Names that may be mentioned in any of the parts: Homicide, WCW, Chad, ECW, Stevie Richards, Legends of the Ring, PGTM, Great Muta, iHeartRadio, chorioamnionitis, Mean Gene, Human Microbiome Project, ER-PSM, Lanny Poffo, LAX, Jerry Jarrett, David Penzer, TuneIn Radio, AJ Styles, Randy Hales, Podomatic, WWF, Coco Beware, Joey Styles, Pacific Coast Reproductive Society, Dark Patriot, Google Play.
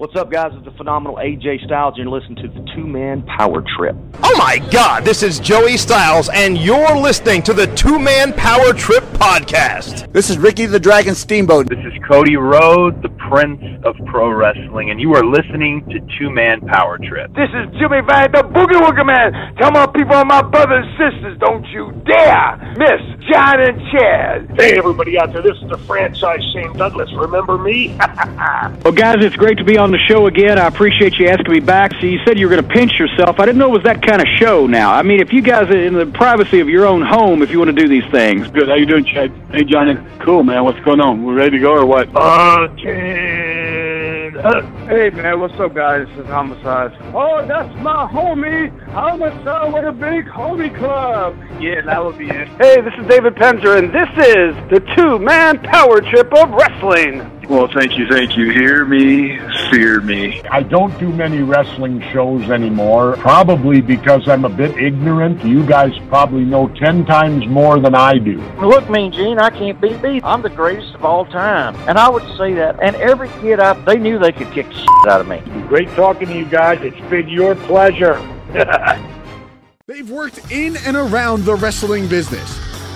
What's up, guys? It's the phenomenal AJ Styles, and you're listening to the Two-Man Power Trip. Oh my God, this is Joey Styles, and you're listening to the Two-Man Power Trip podcast. This is Ricky the Dragon Steamboat. This is Cody Rhodes, the Prince of Pro Wrestling, and you are listening to Two-Man Power Trip. This is Jimmy Van, the Boogie Woogie Man. Tell my people and my brothers and sisters, don't you dare miss John and Chad. Hey, everybody out there, this is the franchise Shane Douglas. Remember me? Well, guys, it's great to be on the show again. I appreciate you asking me back. So you said you were going to pinch yourself. I didn't know it was that kind of show now. I mean, if you guys are in the privacy of your own home, if you want to do these things. Good. How you doing, Chad? Hey, Johnny. Cool, man. What's going on? We ready to go or what? Hey, man. What's up, guys? This is Homicide. Oh, that's my homie. Homicide with a big homie club. Yeah, that would be it. Hey, this is David Penzer, and this is the Two-Man Power Trip of Wrestling. Well, thank you. Hear me, fear me. I don't do many wrestling shows anymore, probably because I'm a bit ignorant. You guys probably know 10 times more than I do. Look, Mean Gene, I can't beat me. I'm the greatest of all time, and I would say that. And every kid, they knew they could kick shit out of me. Great talking to you guys. It's been your pleasure. They've worked in and around the wrestling business.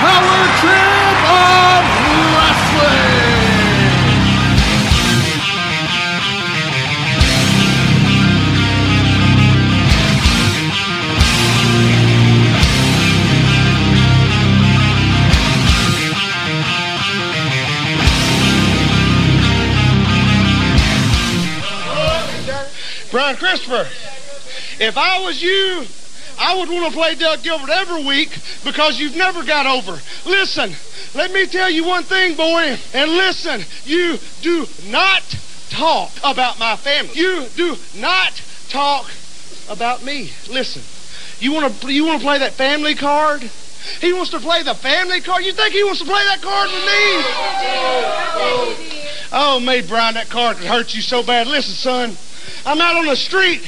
Power Trip of Wrestling. Brian Christopher, if I was you, I would want to play Doug Gilbert every week because you've never got over. Listen, let me tell you one thing, boy, and listen, you do not talk about my family. You do not talk about me. Listen, you want to play that family card? He wants to play the family card? You think he wants to play that card with me? Oh, me, Brian, that card could hurt you so bad. Listen, son. I'm out on the street,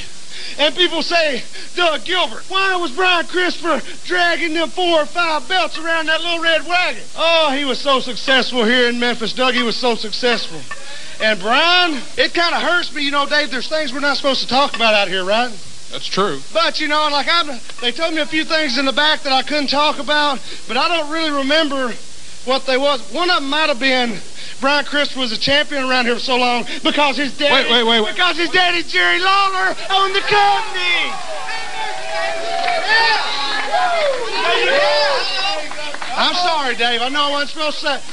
and people say, Doug Gilbert, why was Brian Christopher dragging them 4 or 5 belts around that little red wagon? Oh, he was so successful here in Memphis, Doug. He was so successful. And, Brian, it kind of hurts me. You know, Dave, there's things we're not supposed to talk about out here, right? That's true. But, you know, like they told me a few things in the back that I couldn't talk about, but I don't really remember what they was. One of them might have been Brian Christopher was a champion around here for so long because his daddy, wait. Because his daddy, Jerry Lawler, owned the company. Yeah. I'm sorry, Dave. I know I wasn't supposed to say it.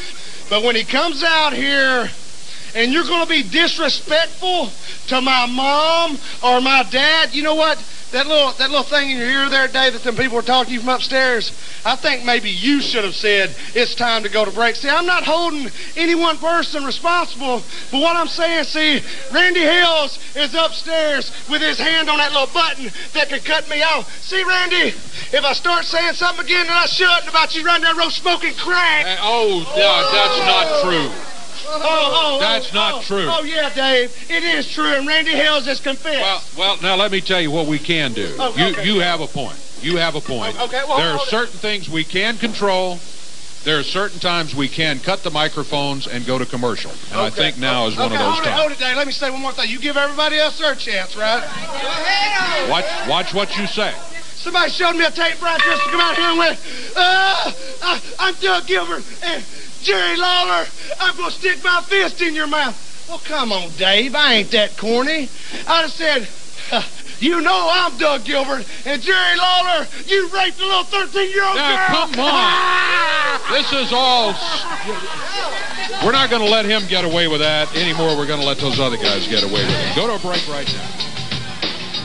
But when he comes out here and you're going to be disrespectful to my mom or my dad, you know what? That little thing in your ear there, Dave, that them people were talking to you from upstairs, I think maybe you should have said, it's time to go to break. See, I'm not holding any one person responsible, but what I'm saying, see, Randy Hales is upstairs with his hand on that little button that could cut me off. See, Randy, if I start saying something again that I shouldn't about you running down the road smoking crack. That's not true. That's not true. Oh, yeah, Dave. It is true, and Randy Hales has confessed. Well, now let me tell you what we can do. Oh, okay. You have a point. Okay. Well, there are certain things we can control. There are certain times we can cut the microphones and go to commercial. And okay. I think now is one of those times. Hold it, Dave. Let me say one more thing. You give everybody else their chance, right? Watch what you say. Somebody showed me a tape right just to come out here and went, I'm Doug Gilbert, and Jerry Lawler, I'm going to stick my fist in your mouth. Well, come on, Dave. I ain't that corny. I'd have said, you know I'm Doug Gilbert, and Jerry Lawler, you raped a little 13-year-old girl. Now, come on. This is all... We're not going to let him get away with that anymore. We're going to let those other guys get away with it. Go to a break right now.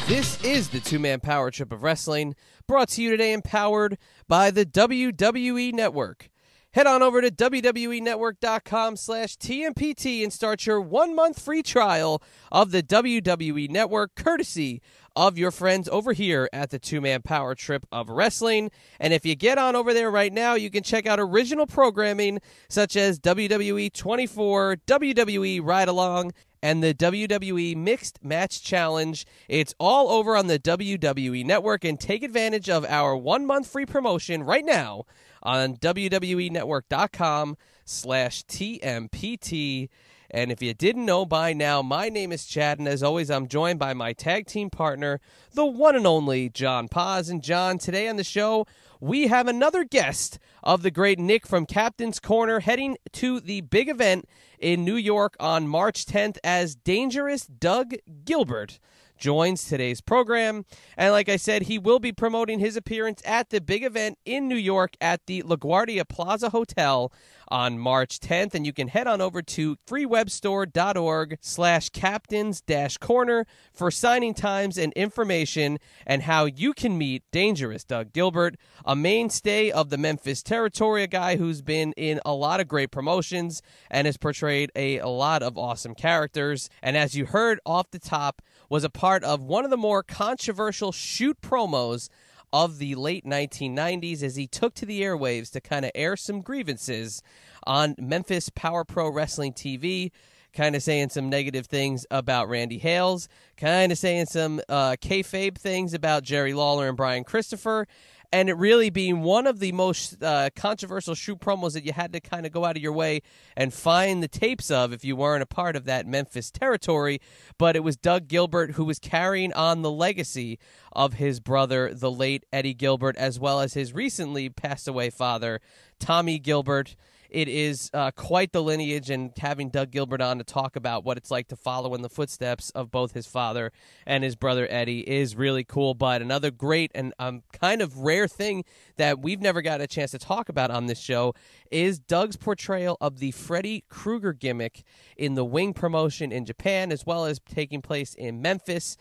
This is the Two-Man Power Trip of Wrestling, brought to you today and powered by the WWE Network. Head on over to WWENetwork.com/TMPT and start your 1-month free trial of the WWE Network, courtesy of your friends over here at the two-man power trip of wrestling. And if you get on over there right now, you can check out original programming such as WWE 24, WWE Ride Along, and the WWE Mixed Match Challenge. It's all over on the WWE Network, and take advantage of our 1 month free promotion right now on WWEnetwork.com/TMPT. And if you didn't know by now, my name is Chad, and as always, I'm joined by my tag team partner, the one and only John Paz. And John, today on the show, we have another guest of the great Nick from Captain's Corner heading to the big event in New York on March 10th as Dangerous Doug Gilbert joins today's program. And like I said, he will be promoting his appearance at the big event in New York at the LaGuardia Plaza Hotel on March 10th. And you can head on over to freewebstore.org/captains-corner for signing times and information and how you can meet Dangerous Doug Gilbert, a mainstay of the Memphis territory, a guy who's been in a lot of great promotions and has portrayed a lot of awesome characters. And as you heard off the top, was a part of one of the more controversial shoot promos of the late 1990s as he took to the airwaves to kind of air some grievances on Memphis Power Pro Wrestling TV, kind of saying some negative things about Randy Hales, kind of saying some kayfabe things about Jerry Lawler and Brian Christopher, and it really being one of the most controversial shoot promos that you had to kind of go out of your way and find the tapes of if you weren't a part of that Memphis territory. But it was Doug Gilbert who was carrying on the legacy of his brother, the late Eddie Gilbert, as well as his recently passed away father, Tommy Gilbert. It is quite the lineage, and having Doug Gilbert on to talk about what it's like to follow in the footsteps of both his father and his brother Eddie is really cool. But another great and kind of rare thing that we've never got a chance to talk about on this show is Doug's portrayal of the Freddy Krueger gimmick in the Wing promotion in Japan, as well as taking place in Memphis.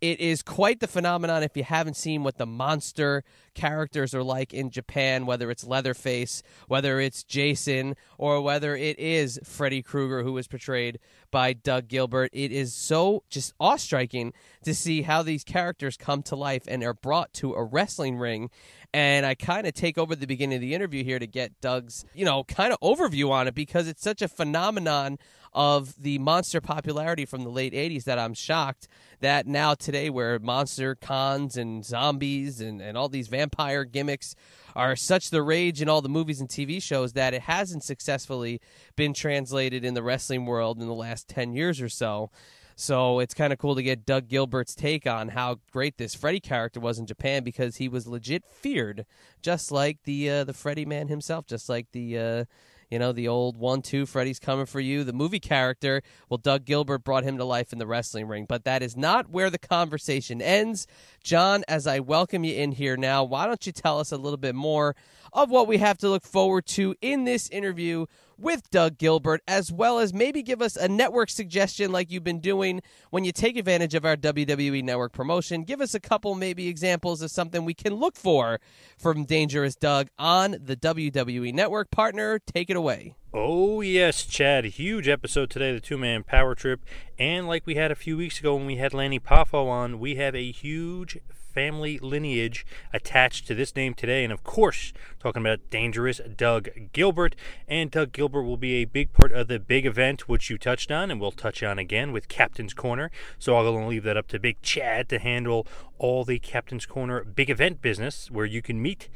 It is quite the phenomenon if you haven't seen what the monster characters are like in Japan, whether it's Leatherface, whether it's Jason, or whether it is Freddy Krueger, who was portrayed by Doug Gilbert. It is so just awe-striking to see how these characters come to life and are brought to a wrestling ring. And I kind of take over the beginning of the interview here to get Doug's, kind of overview on it, because it's such a phenomenon of the monster popularity from the late 80s that I'm shocked that now today, where monster cons and zombies and all these vampire gimmicks are such the rage in all the movies and TV shows, that it hasn't successfully been translated in the wrestling world in the last 10 years or so. So it's kind of cool to get Doug Gilbert's take on how great this Freddy character was in Japan, because he was legit feared, just like the Freddy man himself, just like the old 1-2 Freddy's coming for you, the movie character. Well, Doug Gilbert brought him to life in the wrestling ring. But that is not where the conversation ends. John, as I welcome you in here now, why don't you tell us a little bit more of what we have to look forward to in this interview with Doug Gilbert, as well as maybe give us a network suggestion like you've been doing when you take advantage of our WWE Network promotion. Give us a couple maybe examples of something we can look for from Dangerous Doug on the WWE Network. Partner, take it away. Oh, yes, Chad. A huge episode today, the two-man power trip. And like we had a few weeks ago when we had Lanny Poffo on, we have a huge family lineage attached to this name today. And of course, talking about Dangerous Doug Gilbert. And Doug Gilbert will be a big part of the big event, which you touched on, and we'll touch on again with Captain's Corner. So I'll only leave that up to Big Chad to handle all the Captain's Corner big event business, where you can meet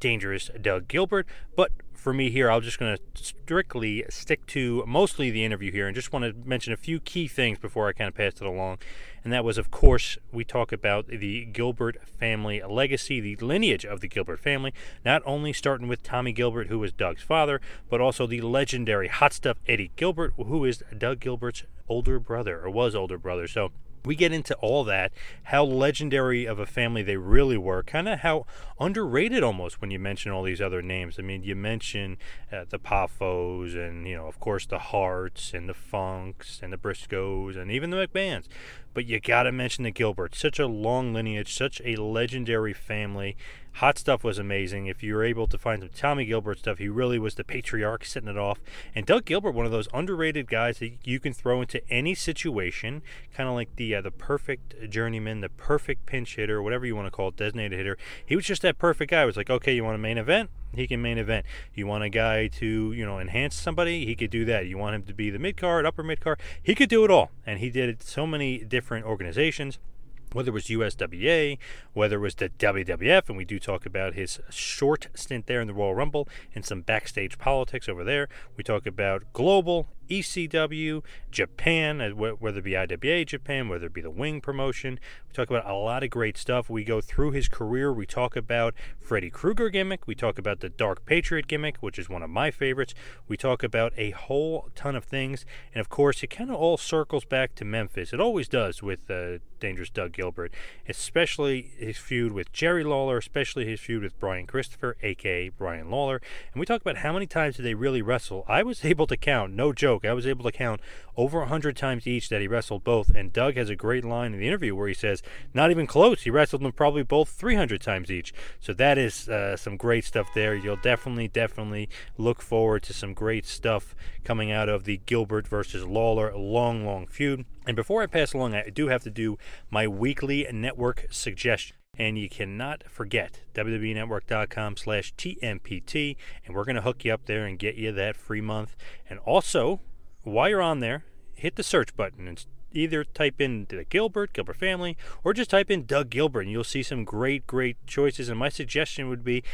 Dangerous Doug Gilbert. But for me here, I'm just going to strictly stick to mostly the interview here, and just want to mention a few key things before I kind of pass it along. And that was, of course, we talk about the Gilbert family legacy, the lineage of the Gilbert family, not only starting with Tommy Gilbert, who was Doug's father, but also the legendary Hot Stuff Eddie Gilbert, who is Doug Gilbert's older brother, or was older brother. So we get into all that, how legendary of a family they really were, kind of how underrated almost when you mention all these other names. I mean, you mention the Poffos and, of course, the Harts and the Funks and the Briscoes and even the McMahons. But you got to mention the Gilberts. Such a long lineage, such a legendary family. Hot stuff was amazing. If you were able to find some Tommy Gilbert stuff, he really was the patriarch setting it off. And Doug Gilbert, one of those underrated guys that you can throw into any situation, kind of like the perfect journeyman, the perfect pinch hitter, whatever you want to call it, designated hitter. He was just that perfect guy. It was like, okay, you want a main event? He can main event. You want a guy to, you know, enhance somebody? He could do that. You want him to be the mid-card, upper mid-card? He could do it all. And he did it so many different organizations, whether it was USWA, whether it was the WWF, and we do talk about his short stint there in the Royal Rumble and some backstage politics over there. We talk about global, ECW, Japan, whether it be IWA Japan, whether it be the Wing promotion. We talk about a lot of great stuff. We go through his career. We talk about Freddy Krueger gimmick. We talk about the Dark Patriot gimmick, which is one of my favorites. We talk about a whole ton of things. And, of course, it kind of all circles back to Memphis. It always does with Dangerous Doug Gilbert, especially his feud with Jerry Lawler, especially his feud with Brian Christopher, a.k.a. Brian Lawler. And we talk about how many times did they really wrestle. I was able to count, no joke. I was able to count over 100 times each that he wrestled both, and Doug has a great line in the interview where he says, not even close, he wrestled them probably both 300 times each. So that is some great stuff there. You'll definitely look forward to some great stuff coming out of the Gilbert versus Lawler long feud. And before I pass along, I do have to do my weekly network suggestion. And you cannot forget WWNetwork.com/TMPT, and we're going to hook you up there and get you that free month. And also, while you're on there, hit the search button and either type in the Gilbert family, or just type in Doug Gilbert, and you'll see some great choices. And my suggestion would be,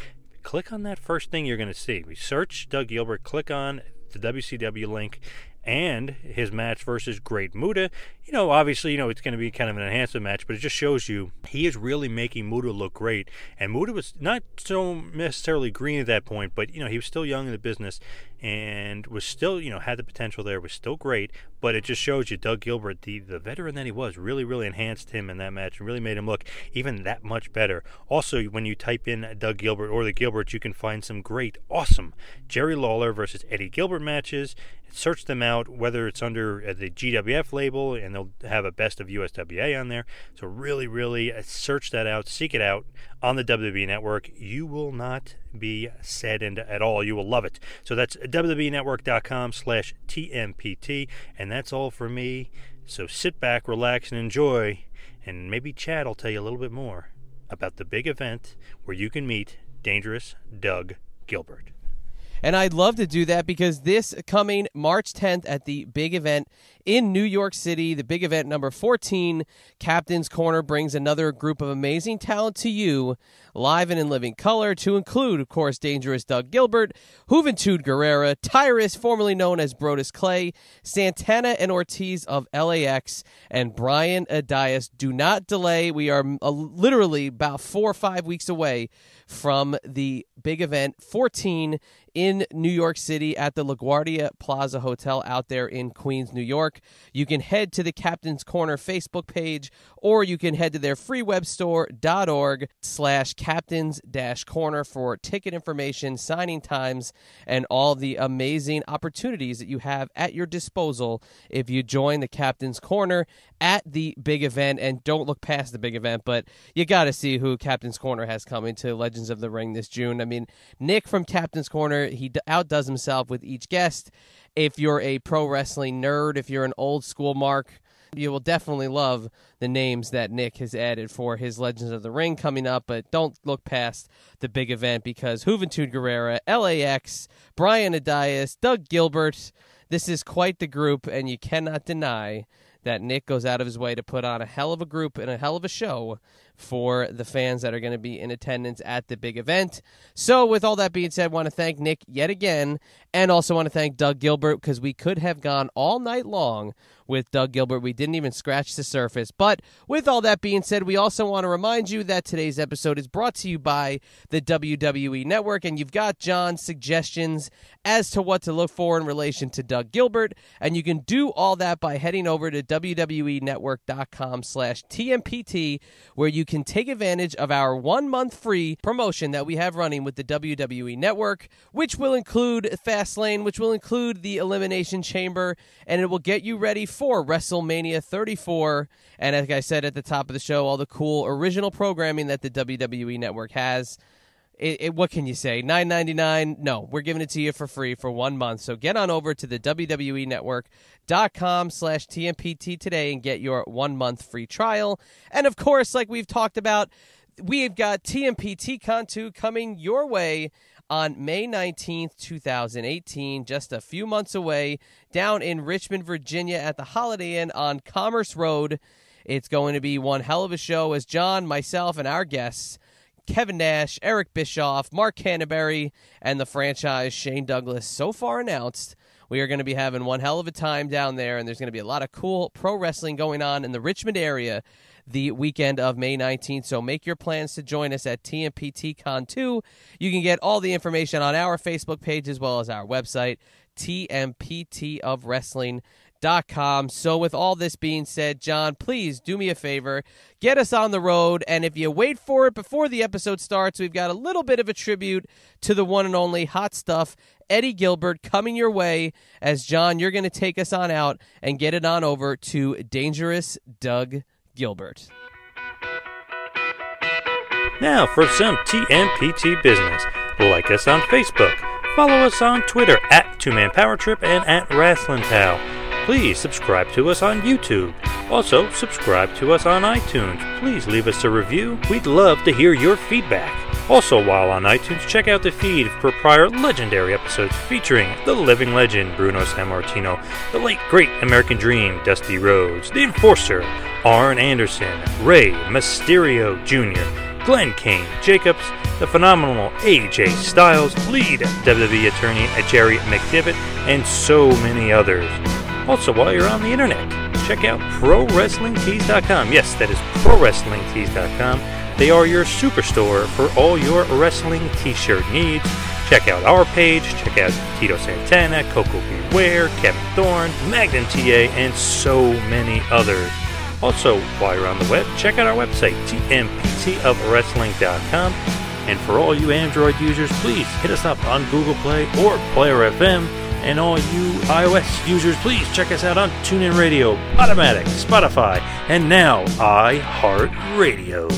click on that first thing you're going to see. We search Doug Gilbert, click on the WCW link, and his match versus Great Muta. You know, obviously, you know, it's going to be kind of an enhancement match, but it just shows you he is really making Muta look great. And Muta was not so necessarily green at that point, but, you know, he was still young in the business and was still, you know, had the potential there, was still great. But it just shows you Doug Gilbert, the veteran that he was, really enhanced him in that match and really made him look even that much better. Also, when you type in Doug Gilbert or the Gilberts, you can find some great, awesome Jerry Lawler versus Eddie Gilbert matches. Search them out, whether it's under the GWF label, and they'll have a best of USWA on there. So really search that out, seek it out on the WWE Network. You will not be saddened at all. You will love it. So that's WWNetwork.com/TMPT, and that's all for me. So sit back, relax, and enjoy, and maybe Chad will tell you a little bit more about the big event where you can meet Dangerous Doug Gilbert. And I'd love to do that, because this coming March 10th at the big event in New York City, the big event number 14, Captain's Corner brings another group of amazing talent to you, live and in living color, to include, of course, Dangerous Doug Gilbert, Juventud Guerrera, Tyrus, formerly known as Brodus Clay, Santana and Ortiz of LAX, and Brian Adias. Do not delay. We are literally about 4 or 5 weeks away from the big event 14 in New York City at the LaGuardia Plaza Hotel out there in Queens, New York. You can head to the Captain's Corner Facebook page, or you can head to their free web store, .org/captains-corner, for ticket information, signing times, and all the amazing opportunities that you have at your disposal if you join the Captain's Corner at the big event. And don't look past the big event, but you got to see who Captain's Corner has coming to Legends of the Ring this June. I mean, Nick from Captain's Corner, he outdoes himself with each guest. If you're a pro wrestling nerd, if you're an old school mark, you will definitely love the names that Nick has added for his Legends of the Ring coming up. But don't look past the big event, because Juventud Guerrera, LAX, Brian Adias, Doug Gilbert, this is quite the group, and you cannot deny that Nick goes out of his way to put on a hell of a group and a hell of a show for the fans that are going to be in attendance at the big event. So with all that being said, I want to thank Nick yet again, and also want to thank Doug Gilbert, because we could have gone all night long with Doug Gilbert. We didn't even scratch the surface. But with all that being said, we also want to remind you that today's episode is brought to you by the WWE Network, and you've got John's suggestions as to what to look for in relation to Doug Gilbert, and you can do all that by heading over to WWENetwork.com/TMPT, where you can take advantage of our 1 month free promotion that we have running with the WWE Network, which will include Fastlane, which will include the Elimination Chamber, and it will get you ready for WrestleMania 34. And like I said at the top of the show, all the cool original programming that the WWE Network has. What can you say? $9.99? No, we're giving it to you for free for 1 month. So get on over to the WWEnetwork.com/TMPT today and get your 1 month free trial. And of course, like we've talked about, we've got TMPTCon 2 coming your way on May 19th, 2018, just a few months away, down in Richmond, Virginia at the Holiday Inn on Commerce Road. It's going to be one hell of a show as John, myself, and our guests, Kevin Nash, Eric Bischoff, Mark Canterbury, and the franchise Shane Douglas, so far announced. We are going to be having one hell of a time down there, and there's going to be a lot of cool pro wrestling going on in the Richmond area the weekend of May 19th. So make your plans to join us at TMPTCon 2. You can get all the information on our Facebook page as well as our website, TMPTofWrestling.com. So with all this being said, John, please do me a favor. Get us on the road, and if you wait for it before the episode starts, we've got a little bit of a tribute to the one and only Hot Stuff, Eddie Gilbert, coming your way as, John, you're going to take us on out and get it on over to Dangerous Doug Gilbert. Now for some TMPT business. Like us on Facebook. Follow us on Twitter at 2Man Power Trip and at Wrestling Pal. Please subscribe to us on YouTube. Also, subscribe to us on iTunes. Please leave us a review. We'd love to hear your feedback. Also, while on iTunes, check out the feed for prior legendary episodes featuring the living legend Bruno Sammartino, the late great American Dream Dusty Rhodes, the Enforcer Arn Anderson, Rey Mysterio Jr., Glenn Kane Jacobs, the phenomenal AJ Styles, lead WWE attorney Jerry McDivitt, and so many others. Also, while you're on the internet, check out ProWrestlingTees.com. Yes, that is ProWrestlingTees.com. They are your superstore for all your wrestling t-shirt needs. Check out our page. Check out Tito Santana, Coco Beware, Kevin Thorne, Magnum TA, and so many others. Also, while you're on the web, check out our website, TMPTofWrestling.com. And for all you Android users, please hit us up on Google Play or Player FM. And all you iOS users, please check us out on TuneIn Radio, Podomatic, Spotify, and now iHeartRadio.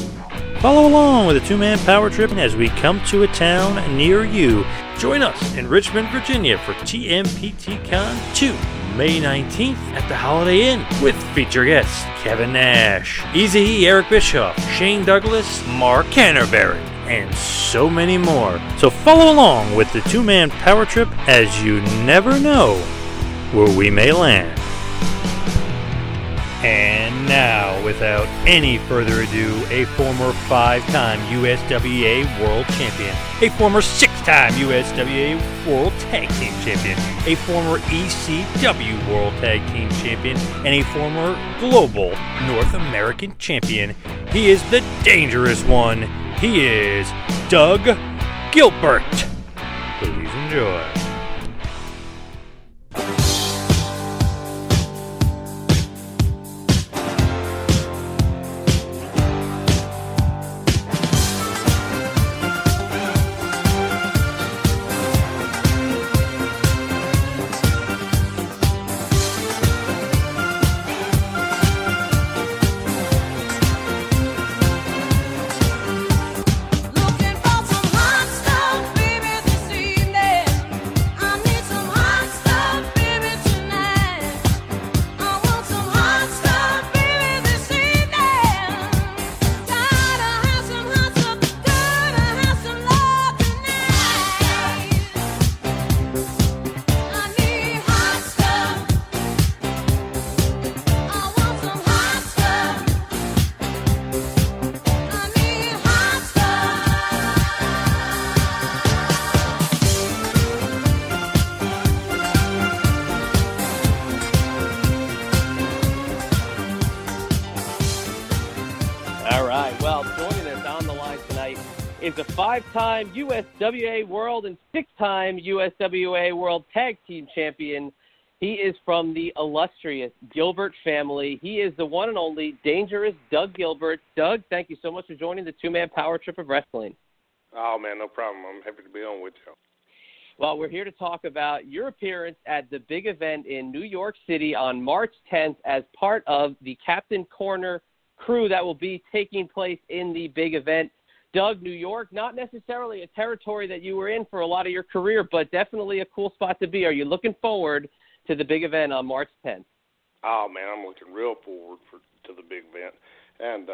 Follow along with the 2-Man Power Trip as we come to a town near you. Join us in Richmond, Virginia for TMPTCon 2, May 19th at the Holiday Inn with feature guests Kevin Nash, Eazy-E, Eric Bischoff, Shane Douglas, Mark Canterbury, and so many more. So follow along with the 2-Man Power Trip as you never know where we may land. And now, without any further ado, a former 5-time USWA World Champion, a former 6-time USWA World Tag Team Champion, a former ECW World Tag Team Champion, and a former Global North American Champion, he is the Dangerous One. He is Doug Gilbert. Please enjoy. Five-time USWA World and six-time USWA World Tag Team Champion. He is from the illustrious Gilbert family. He is the one and only Dangerous Doug Gilbert. Doug, thank you so much for joining the two-man power trip of wrestling. Oh, man, no problem. I'm happy to be on with you. Well, we're here to talk about your appearance at the big event in New York City on March 10th as part of the Captain Corner crew that will be taking place in the big event. Doug, New York, not necessarily a territory that you were in for a lot of your career, but definitely a cool spot to be. Are you looking forward to the big event on March 10th? Oh, man, I'm looking real forward to the big event. And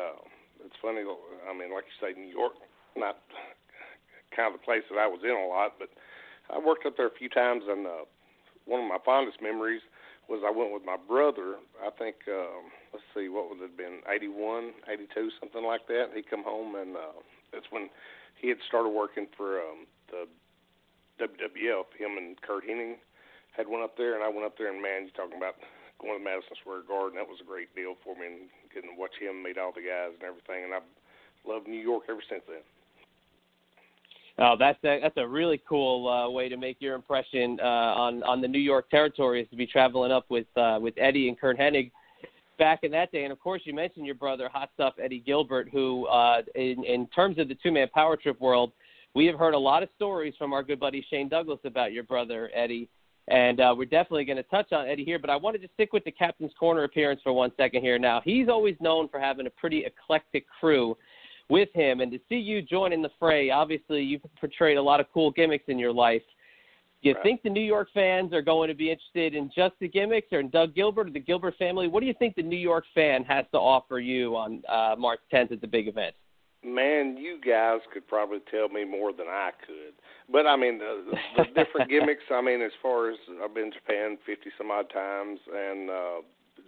it's funny, I mean, like you say, New York, not kind of the place that I was in a lot, but I worked up there a few times, and one of my fondest memories was I went with my brother. I think, let's see, what would it have been, 81, 82, something like that. He'd come home, and that's when he had started working for the WWF. Him and Kurt Hennig had went up there, and I went up there, and, man, you're talking about going to Madison Square Garden. That was a great deal for me, and getting to watch him meet all the guys and everything, and I've loved New York ever since then. Oh, that's a really cool way to make your impression on the New York territory, is to be traveling up with Eddie and Kurt Hennig back in that day. And, of course, you mentioned your brother, Hot Stuff Eddie Gilbert, who, in terms of the two-man power trip world, we have heard a lot of stories from our good buddy Shane Douglas about your brother, Eddie. And we're definitely going to touch on Eddie here, but I wanted to stick with the Captain's Corner appearance for one second here. Now, he's always known for having a pretty eclectic crew with him, and to see you join in the fray, obviously you've portrayed a lot of cool gimmicks in your life. Do you think the New York fans are going to be interested in just the gimmicks, or in Doug Gilbert or the Gilbert family? What do you think the New York fan has to offer you on March 10th at the big event? Man, you guys could probably tell me more than I could. But, I mean, the different gimmicks, I mean, as far as I've been in Japan 50-some-odd times, and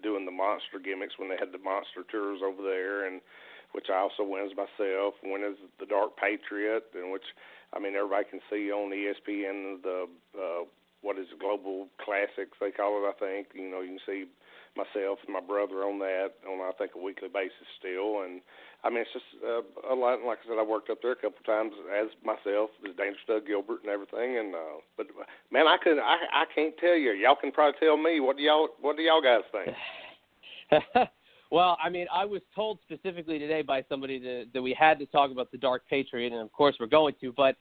doing the monster gimmicks when they had the monster tours over there, and which I also went as myself, went as the Dark Patriot, and which, I mean, everybody can see on ESPN, the, what is it, Global Classics, they call it, I think. You know, you can see myself and my brother on that on, I think, a weekly basis still. And, I mean, it's just a lot. And like I said, I worked up there a couple of times as myself, as Dangerous Doug Gilbert and everything. And but, man, I can't tell you. Y'all can probably tell me. What do y'all guys think? Well, I mean, I was told specifically today by somebody that we had to talk about the Dark Patriot, and of course we're going to, but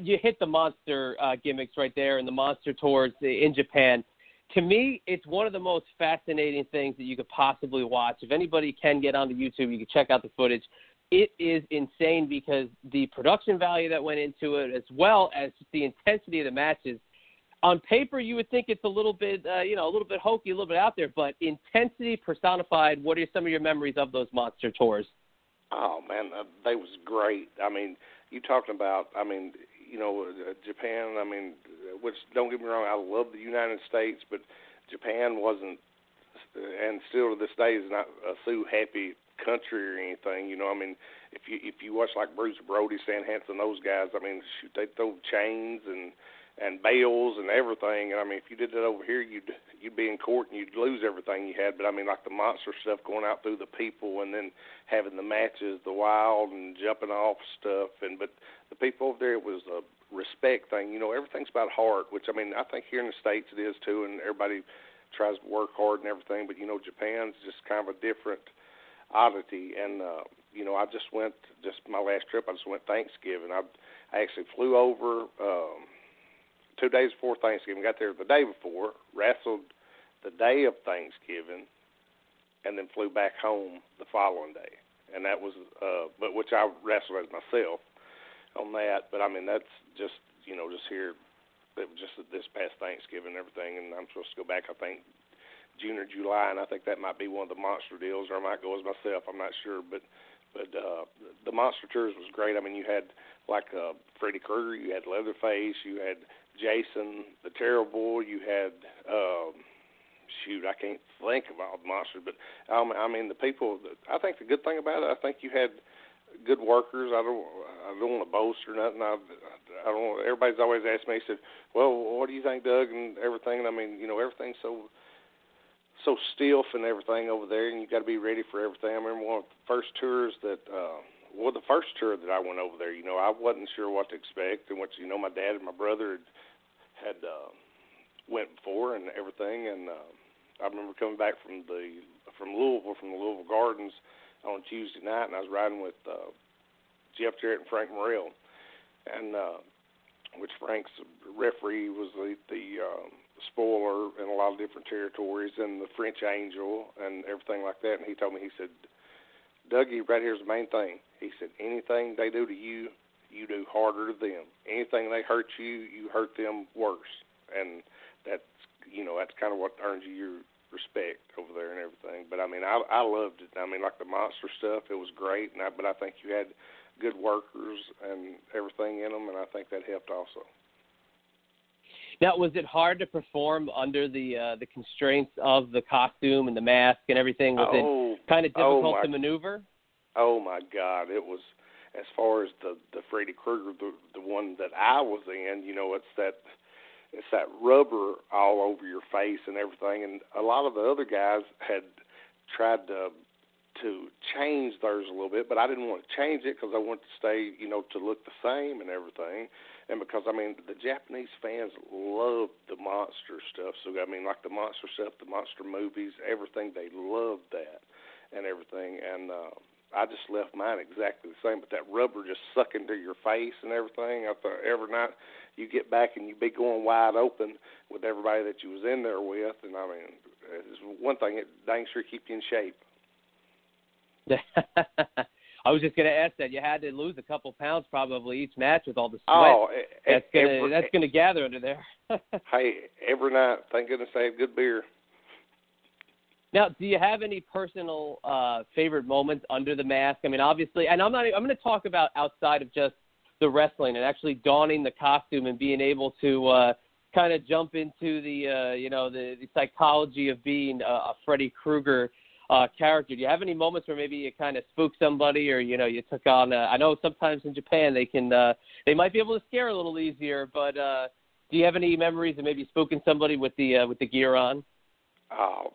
you hit the monster gimmicks right there and the monster tours in Japan. To me, it's one of the most fascinating things that you could possibly watch. If anybody can get onto YouTube, you can check out the footage. It is insane because the production value that went into it, as well as the intensity of the matches. On paper, you would think it's a little bit, a little bit hokey, a little bit out there, but intensity personified. What are some of your memories of those monster tours? Oh, man, they was great. I mean, you talking about, I mean, you know, Japan, I mean, which, don't get me wrong, I love the United States, but Japan wasn't, and still to this day is not a sue-happy country or anything, you know. I mean, if you watch like Bruce Brody, Stan Hansen, those guys, I mean, shoot, they throw chains and bails and everything. And I mean, if you did that over here, you'd be in court and you'd lose everything you had. But I mean, like the monster stuff going out through the people and then having the matches, the wild and jumping off stuff. And but the people over there, it was a respect thing. You know, everything's about heart, which I mean, I think here in the States it is too, and everybody tries to work hard and everything. But you know, Japan's just kind of a different oddity. And you know, I just went, just my last trip, I just went Thanksgiving. I actually flew over 2 days before Thanksgiving, got there the day before, wrestled the day of Thanksgiving, and then flew back home the following day. And that was, but which I wrestled as myself on that. But I mean, that's just, you know, just here, it was just this past Thanksgiving and everything. And I'm supposed to go back, I think, June or July, and I think that might be one of the monster deals, or I might go as myself. I'm not sure, but the monster tours was great. I mean, you had like Freddy Krueger, you had Leatherface, you had Jason the Terrible, you had I can't think of all the monsters, but I mean, the people, I think the good thing about it, I think you had good workers. I don't want to boast or nothing. I don't. Everybody's always asked me, said, well, what do you think, Doug, and everything. And I mean, you know, everything's so stiff and everything over there, and you got to be ready for everything. I remember one of the first tours that the first tour that I went over there, you know, I wasn't sure what to expect, and what, you know, my dad and my brother had went before and everything. And I remember coming back from the Louisville Gardens on Tuesday night, and I was riding with Jeff Jarrett and Frank Morrell, and which Frank's referee was the spoiler in a lot of different territories, and the French Angel and everything like that. And he told me, he said, Dougie, right here's the main thing. He said, anything they do to you, you do harder to them. Anything they hurt you, you hurt them worse. And that's kind of what earns you your respect over there and everything. But, I mean, I loved it. I mean, like the monster stuff, it was great. But I think you had good workers and everything in them, and I think that helped also. Now, was it hard to perform under the constraints of the costume and the mask and everything? Was it kind of difficult to maneuver? Oh, my God. It was, as far as the Freddy Krueger, the one that I was in, it's that rubber all over your face and everything. And a lot of the other guys had tried to change theirs a little bit, but I didn't want to change it because I wanted to stay, to look the same and everything. And because, I mean, the Japanese fans love the monster stuff. So, I mean, like the monster stuff, the monster movies, everything, they love that and everything. And I just left mine exactly the same, but that rubber just sucking to your face and everything. Every night you get back and you'd be going wide open with everybody that you was in there with. And, I mean, it's one thing, it dang sure keeps you in shape. I was just going to ask that. You had to lose a couple pounds probably each match with all the sweat. That's going to gather under there. Hey, every night, thank goodness I have good beer. Now, do you have any personal favorite moments under the mask? I mean, obviously, and I'm going to talk about outside of just the wrestling and actually donning the costume and being able to kind of jump into the psychology of being a Freddy Krueger character. Do you have any moments where maybe you kind of spooked somebody, or you took on? I know sometimes in Japan they might be able to scare a little easier, but do you have any memories of maybe spooking somebody with the gear on? Oh,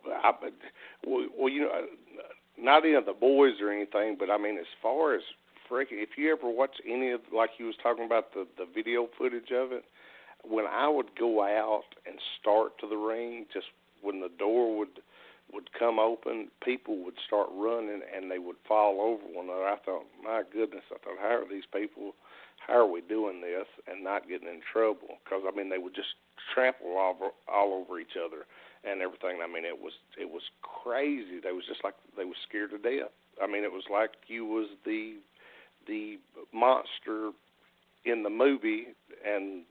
not any of the boys or anything, but I mean, as far as freaking, if you ever watch any of, like you was talking about the video footage of it, when I would go out and start to the ring, just when the door would come open, people would start running and they would fall over one another. I thought, my goodness, how are these people, how are we doing this and not getting in trouble? Because, I mean, they would just trample all over each other and everything. I mean, it was crazy. They was just like, they were scared to death. I mean, it was like you was the monster in the movie, and,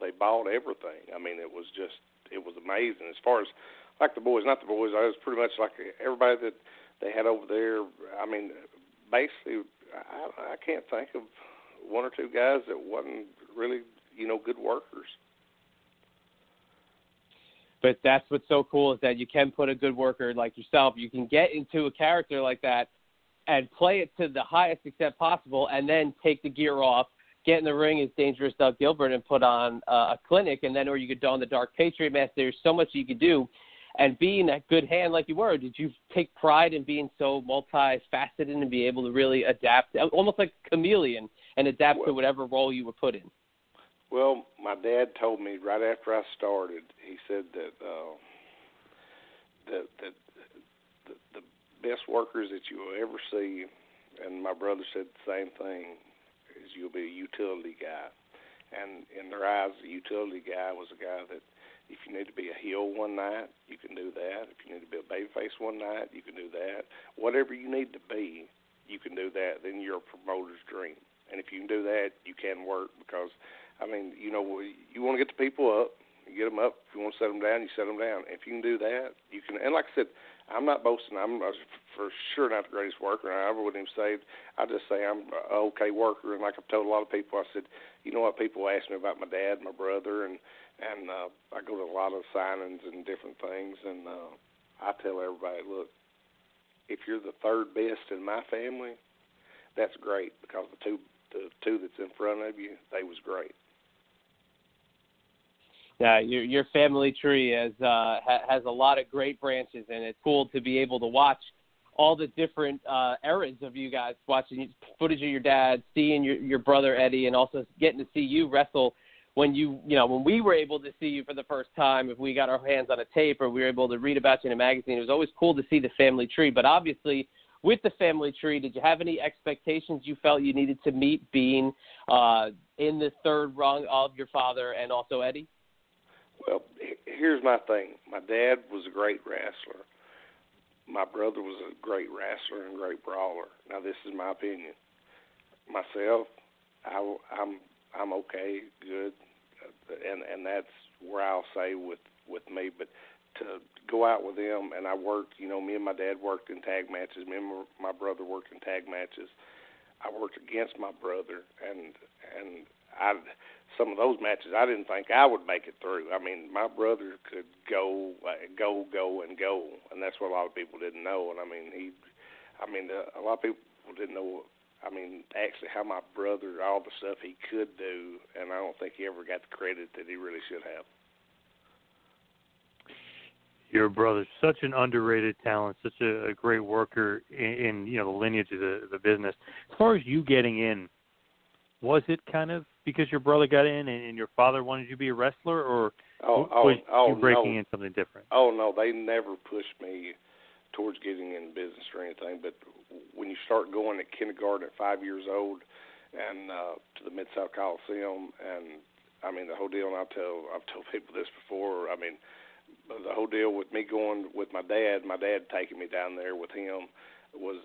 they bought everything. I mean, it was amazing. As far as, like the boys, not the boys, I was pretty much like everybody that they had over there. I mean, basically, I can't think of one or two guys that wasn't really, good workers. But that's what's so cool, is that you can put a good worker like yourself, you can get into a character like that and play it to the highest extent possible, and then take the gear off, get in the ring as Dangerous Doug Gilbert and put on a clinic, and then, or you could don the Dark Patriot mask. There's so much you could do. And being a good hand like you were, did you take pride in being so multifaceted and be able to really adapt, almost like a chameleon, and adapt to whatever role you were put in? Well, my dad told me right after I started, he said that the best workers that you will ever see, and my brother said the same thing, is you'll be a utility guy. And in their eyes, the utility guy was a guy that, if you need to be a heel one night, you can do that. If you need to be a babyface one night, you can do that. Whatever you need to be, you can do that. Then you're a promoter's dream. And if you can do that, you can work, because, I mean, you want to get the people up, you get them up. If you want to set them down, you set them down. If you can do that, you can. And like I said, I'm not boasting. I'm for sure not the greatest worker. I wouldn't even say, I just say I'm an okay worker. And like I've told a lot of people, I said, you know what, people ask me about my dad, my brother, and I go to a lot of signings and different things, and I tell everybody, look, if you're the third best in my family, that's great, because the two that's in front of you, they was great. Yeah, your family tree has a lot of great branches, and it's cool to be able to watch all the different eras of you guys, watching footage of your dad, seeing your brother Eddie, and also getting to see you wrestle when when we were able to see you for the first time, if we got our hands on a tape or we were able to read about you in a magazine, it was always cool to see the family tree. But obviously, with the family tree, did you have any expectations you felt you needed to meet being in the third rung of your father and also Eddie? Well, here's my thing. My dad was a great wrestler. My brother was a great wrestler and great brawler. Now, this is my opinion. Myself, I'm okay, good, and that's where I'll say with me. But to go out with them, and I worked, me and my dad worked in tag matches. Me and my brother worked in tag matches. I worked against my brother, and I, some of those matches I didn't think I would make it through. I mean, my brother could go, and that's what a lot of people didn't know. And I mean, a lot of people didn't know. I mean, actually, how my brother, all the stuff he could do, and I don't think he ever got the credit that he really should have. Your brother's such an underrated talent, such a great worker in the lineage of the business. As far as you getting in, was it kind of because your brother got in and your father wanted you to be a wrestler, or was you breaking in something different? Oh, no, they never pushed me towards getting in business or anything, but when you start going to kindergarten at 5 years old and to the Mid-South Coliseum, and I mean the whole deal, and I've told people this before, I mean the whole deal with me going with my dad taking me down there with him was,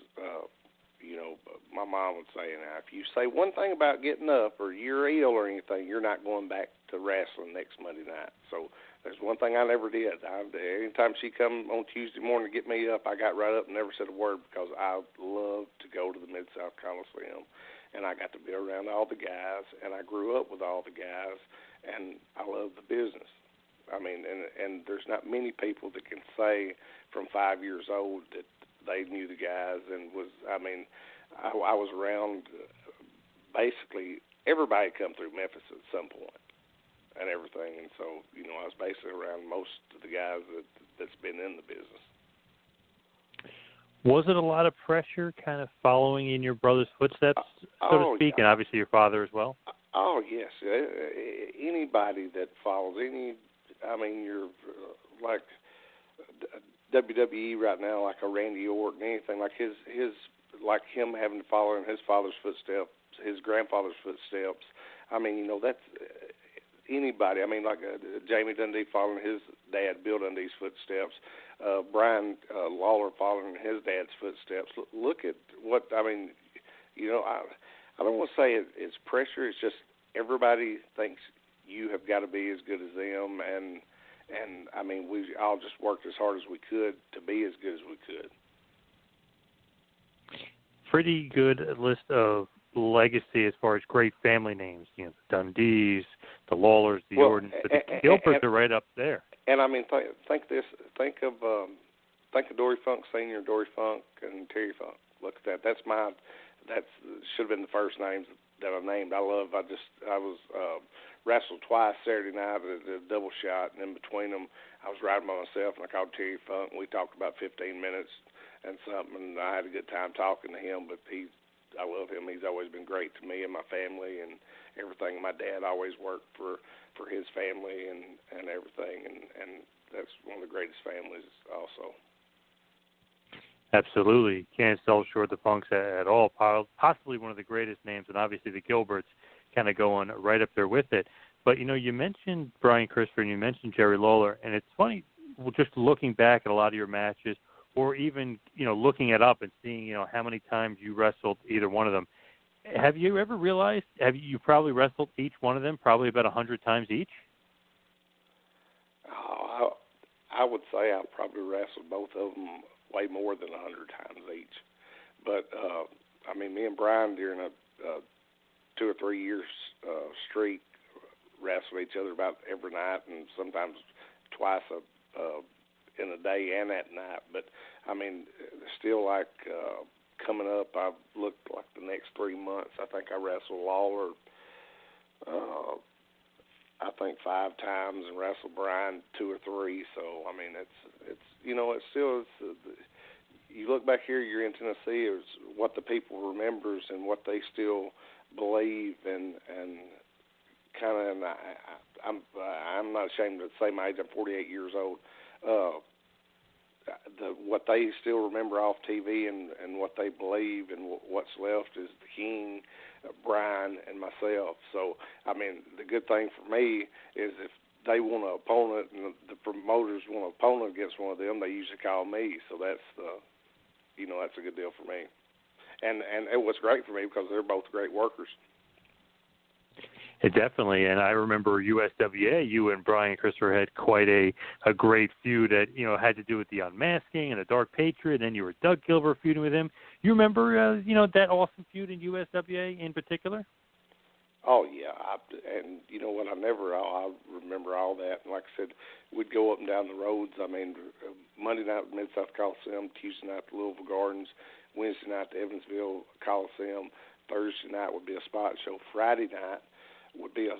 my mom would say, now if you say one thing about getting up or you're ill or anything, you're not going back to wrestling next Monday night. So there's one thing I never did. Anytime she come on Tuesday morning to get me up, I got right up and never said a word, because I loved to go to the Mid-South Coliseum, and I got to be around all the guys, and I grew up with all the guys, and I loved the business. I mean, and there's not many people that can say from 5 years old that they knew the guys and was, I mean, I was around basically everybody come through Memphis at some point. And everything, and so I was basically around most of the guys that's been in the business. Was it a lot of pressure, kind of following in your brother's footsteps, so to speak, yeah. And obviously your father as well? Oh yes, anybody that follows you're like WWE right now, like a Randy Orton, anything like his like him having to follow in his father's footsteps, his grandfather's footsteps. I mean, that's. Anybody, I mean, like Jamie Dundee following his dad, Bill Dundee's footsteps, Brian Lawler following his dad's footsteps. Look at what, I mean, I don't want to say it's pressure. It's just everybody thinks you have got to be as good as them, and I mean, we all just worked as hard as we could to be as good as we could. Pretty good list of legacy as far as great family names, the Dundees, the Lawlers, the Ordens, but the Gilberts are right up there. And I mean, think of Dory Funk Sr., Dory Funk, and Terry Funk. Look at that. That should have been the first names that I named. I was wrestled twice Saturday night at a double shot, and in between them, I was riding by myself, and I called Terry Funk, and we talked about 15 minutes and something, and I had a good time talking to him, but I love him. He's always been great to me and my family and everything. My dad always worked for his family and everything, and that's one of the greatest families also. Absolutely. Can't sell short the Funks at all. Possibly one of the greatest names, and obviously the Gilberts kind of going right up there with it. But, you mentioned Brian Christopher and you mentioned Jerry Lawler, and it's funny, just looking back at a lot of your matches, or even, looking it up and seeing, how many times you wrestled either one of them. Have you ever realized, you probably wrestled each one of them probably about 100 times each? Oh, I would say I probably wrestled both of them way more than 100 times each. But, I mean, me and Brian during a 2 or 3 year streak wrestled each other about every night, and sometimes twice in the day and at night. But I mean, still, like coming up, I've looked like the next 3 months, I think I wrestled Lawler I think 5 times, and wrestled Brian 2 or 3. So I mean, you look back here, you're in Tennessee, it's what the people remembers and what they still believe and kind of, and I'm not ashamed to say my age. I'm 48 years old. What they still remember off TV and what they believe and what's left is the King, Brian, and myself. So, I mean, the good thing for me is if they want an opponent and the promoters want an opponent against one of them, they usually call me. So that's the, you know, that's a good deal for me. And it was great for me because they're both great workers. It definitely, and I remember USWA, you and Brian Christopher had quite a great feud that, you know, had to do with the unmasking and the Dark Patriot, and you were Doug Gilbert feuding with him. You remember, you know, that awesome feud in USWA in particular? Oh, yeah, and you know what, I remember all that, and like I said, we'd go up and down the roads. I mean, Monday night at Mid-South Coliseum, Tuesday night at Louisville Gardens, Wednesday night at Evansville Coliseum, Thursday night would be a spot show, Friday night would be a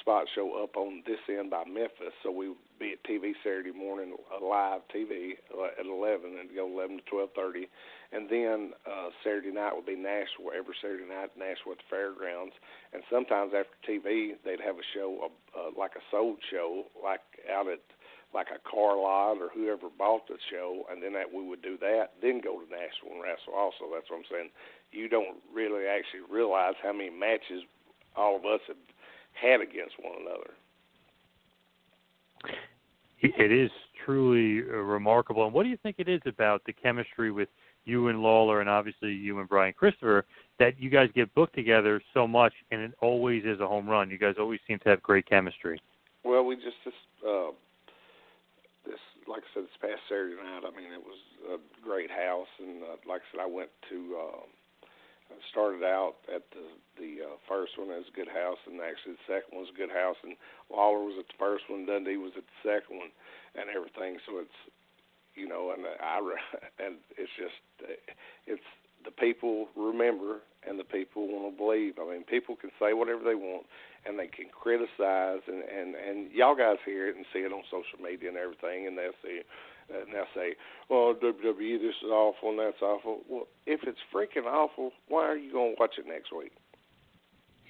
spot show up on this end by Memphis. So we would be at TV Saturday morning, live TV at 11, and go 11 to 12:30. And then Saturday night would be Nashville, every Saturday night, Nashville at the fairgrounds. And sometimes after TV, they'd have a show, like a sold show, like out at like a car lot or whoever bought the show, and then that we would do that, then go to Nashville and wrestle also. That's what I'm saying. You don't really actually realize how many matches all of us have had against one another. It is truly remarkable. And what do you think it is about the chemistry with you and Lawler, and obviously you and Brian Christopher, that you guys get booked together so much and it always is a home run? You guys always seem to have great chemistry. Well, we just this, like I said, this past Saturday night, I mean, it was a great house. And like I said, I went to started out at the first one as a good house, and actually the second one was a good house, and Lawler was at the first one, Dundee was at the second one, and everything. So it's, you know, and it's just, it's the people remember and the people want to believe. I mean, people can say whatever they want, and they can criticize, and y'all guys hear it and see it on social media and everything, and they'll see it. And they'll say, well, WWE, this is awful and that's awful. Well, if it's freaking awful, why are you going to watch it next week?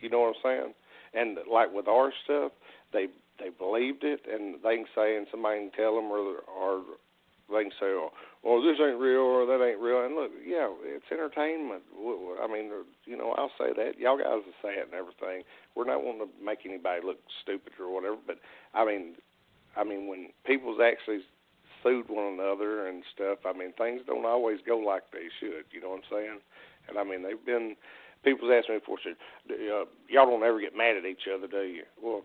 You know what I'm saying? And like with our stuff, they believed it, and they can say, and somebody can tell them, or they can say, oh, well, this ain't real or that ain't real. And look, yeah, it's entertainment. I mean, you know, I'll say that. Y'all guys will say it and everything. We're not wanting to make anybody look stupid or whatever, but, I mean, when people's actually – sued one another and stuff. I mean, things don't always go like they should. You know what I'm saying? And I mean, they've been. People's asked me before, "Y'all don't ever get mad at each other, do you?" Well,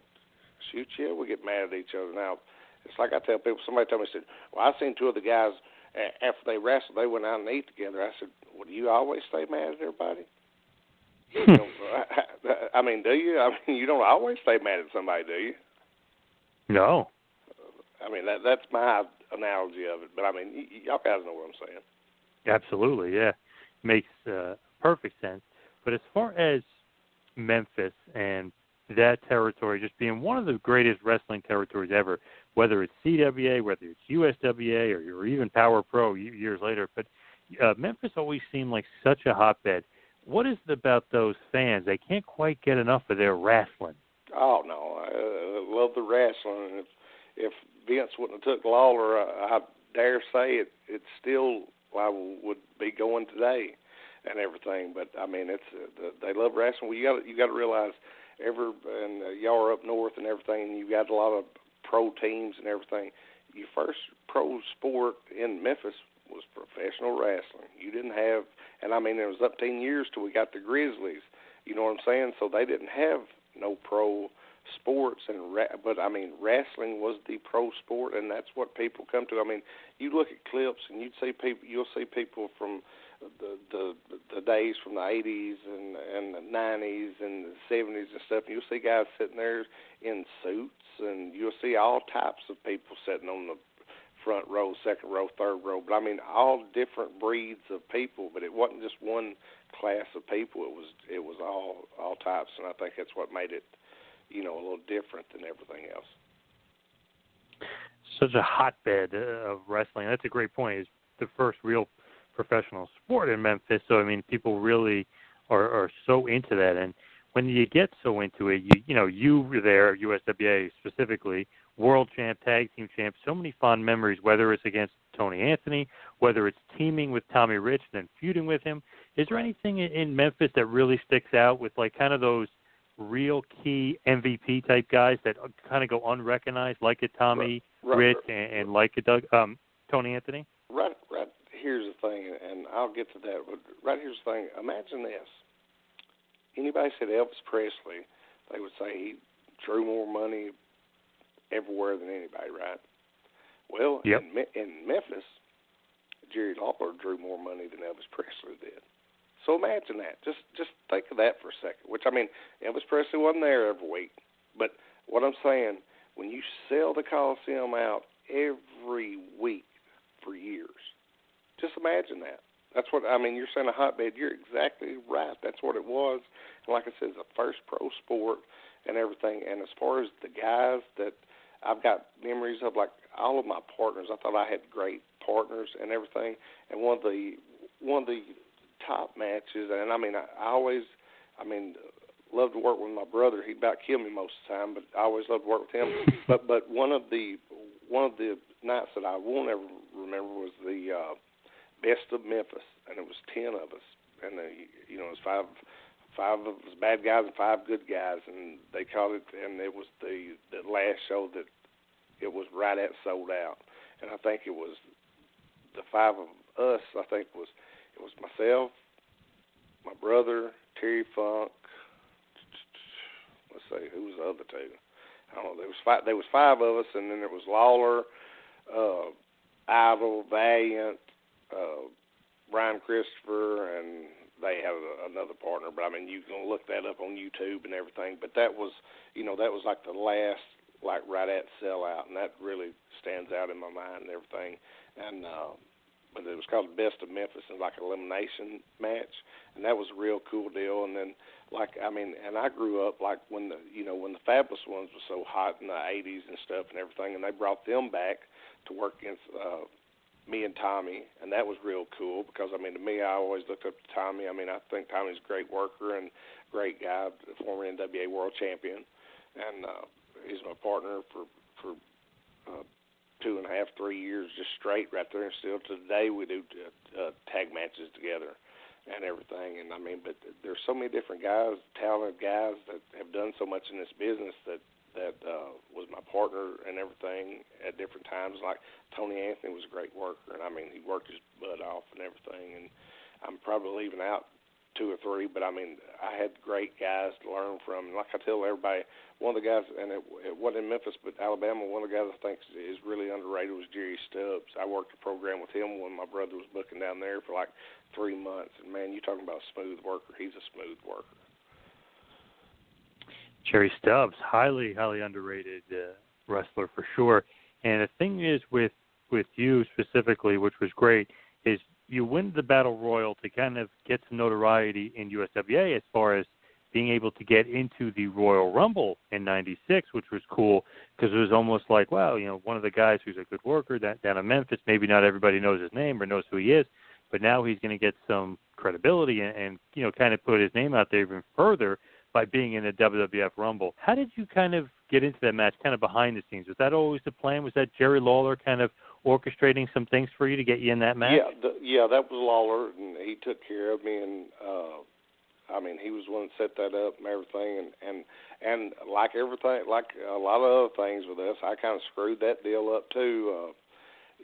shoot, yeah, we get mad at each other now. It's like I tell people. Somebody told me, said, "Well, I seen two of the guys after they wrestled, they went out and ate together." I said, "Well, do you always stay mad at everybody?" You know, I mean, do you? I mean, you don't always stay mad at somebody, do you? No. I mean, that's my analogy of it, but I mean, y'all guys know what I'm saying. Absolutely, yeah. Makes perfect sense. But as far as Memphis and that territory just being one of the greatest wrestling territories ever, whether it's CWA, whether it's USWA, or even Power Pro years later, but Memphis always seemed like such a hotbed. What is it about those fans? They can't quite get enough of their wrestling. Oh, no. I love the wrestling. If Vince wouldn't have took Lawler, I dare say it's still I would be going today and everything. But I mean, it's they love wrestling. Well, you got to realize y'all are up north and everything, and you got a lot of pro teams and everything. Your first pro sport in Memphis was professional wrestling. You didn't have, and I mean, it was up 10 years till we got the Grizzlies. You know what I'm saying? So they didn't have no pro sports, but I mean, wrestling was the pro sport, and that's what people come to. I mean, you look at clips, and you'll see people from the days from the 80s and the 90s and the 70s and stuff. And you'll see guys sitting there in suits, and you'll see all types of people sitting on the front row, second row, third row. But I mean, all different breeds of people. But it wasn't just one class of people. It was all types, and I think that's what made it, you know, a little different than everything else. Such a hotbed of wrestling. That's a great point. It's the first real professional sport in Memphis. So, I mean, people really are so into that. And when you get so into it, you know, you were there, USWA specifically, world champ, tag team champ, so many fond memories, whether it's against Tony Anthony, whether it's teaming with Tommy Rich, then feuding with him. Is there anything in Memphis that really sticks out with, like, kind of those real key MVP type guys that kind of go unrecognized, like a Tommy Rich. And like a Tony Anthony? Right. Here's the thing, and I'll get to that. But right here's the thing. Imagine this. Anybody said Elvis Presley, they would say he drew more money everywhere than anybody, right? Well, yep. in Memphis, Jerry Lawler drew more money than Elvis Presley did. So imagine that. Just think of that for a second, which, I mean, Elvis Presley wasn't there every week. But what I'm saying, when you sell the Coliseum out every week for years, just imagine that. That's what, I mean, you're saying a hotbed. You're exactly right. That's what it was. And like I said, it's the first pro sport and everything. And as far as the guys that I've got memories of, like all of my partners, I thought I had great partners and everything. And one of the top matches, and I mean, I always loved to work with my brother. He'd about kill me most of the time, but I always loved to work with him. but one of the nights that I won't ever remember was the Best of Memphis, and it was 10 of us, and you know, it was five of us bad guys and five good guys, and they called it, and it was the last show that it was right at sold out, and I think it was the five of us. I think it was myself, my brother, Terry Funk. Let's see, who was the other two? I don't know. There was five of us, and then there was Lawler, Idol, Valiant, Brian Christopher, and they have another partner, but I mean, you can look that up on YouTube and everything. But that was, you know, that was like the last, like right at sellout, and that really stands out in my mind and everything. And but it was called the Best of Memphis, and like an elimination match, and that was a real cool deal. And then, like, I mean, and I grew up like when the, you know, when the Fabulous Ones were so hot in the '80s and stuff and everything, and they brought them back to work against me and Tommy, and that was real cool because, I mean, to me, I always looked up to Tommy. I mean, I think Tommy's a great worker and great guy, former NWA world champion, and he's my partner for 2.5-3 years just straight right there, and still today we do tag matches together and everything. And I mean, but there's so many different guys, talented guys that have done so much in this business that was my partner and everything at different times. Like Tony Anthony was a great worker, and I mean, he worked his butt off and everything. And I'm probably leaving out 2 or 3, but I mean, I had great guys to learn from. And like I tell everybody, one of the guys, and it wasn't in Memphis, but Alabama, one of the guys I think is really underrated was Jerry Stubbs. I worked a program with him when my brother was booking down there for like 3 months. And man, you're talking about a smooth worker. He's a smooth worker. Jerry Stubbs, highly, highly underrated wrestler for sure. And the thing is with you specifically, which was great, is you win the Battle Royal to kind of get some notoriety in USWA as far as being able to get into the Royal Rumble in '96, which was cool because it was almost like, wow, you know, one of the guys who's a good worker down in Memphis, maybe not everybody knows his name or knows who he is, but now he's going to get some credibility and, you know, kind of put his name out there even further by being in the WWF Rumble. How did you kind of get into that match, kind of behind the scenes? Was that always the plan? Was that Jerry Lawler kind of orchestrating some things for you to get you in that match? Yeah, that was Lawler, and he took care of me, and I mean, he was the one that set that up and everything, and like everything, like a lot of other things with us, I kind of screwed that deal up too.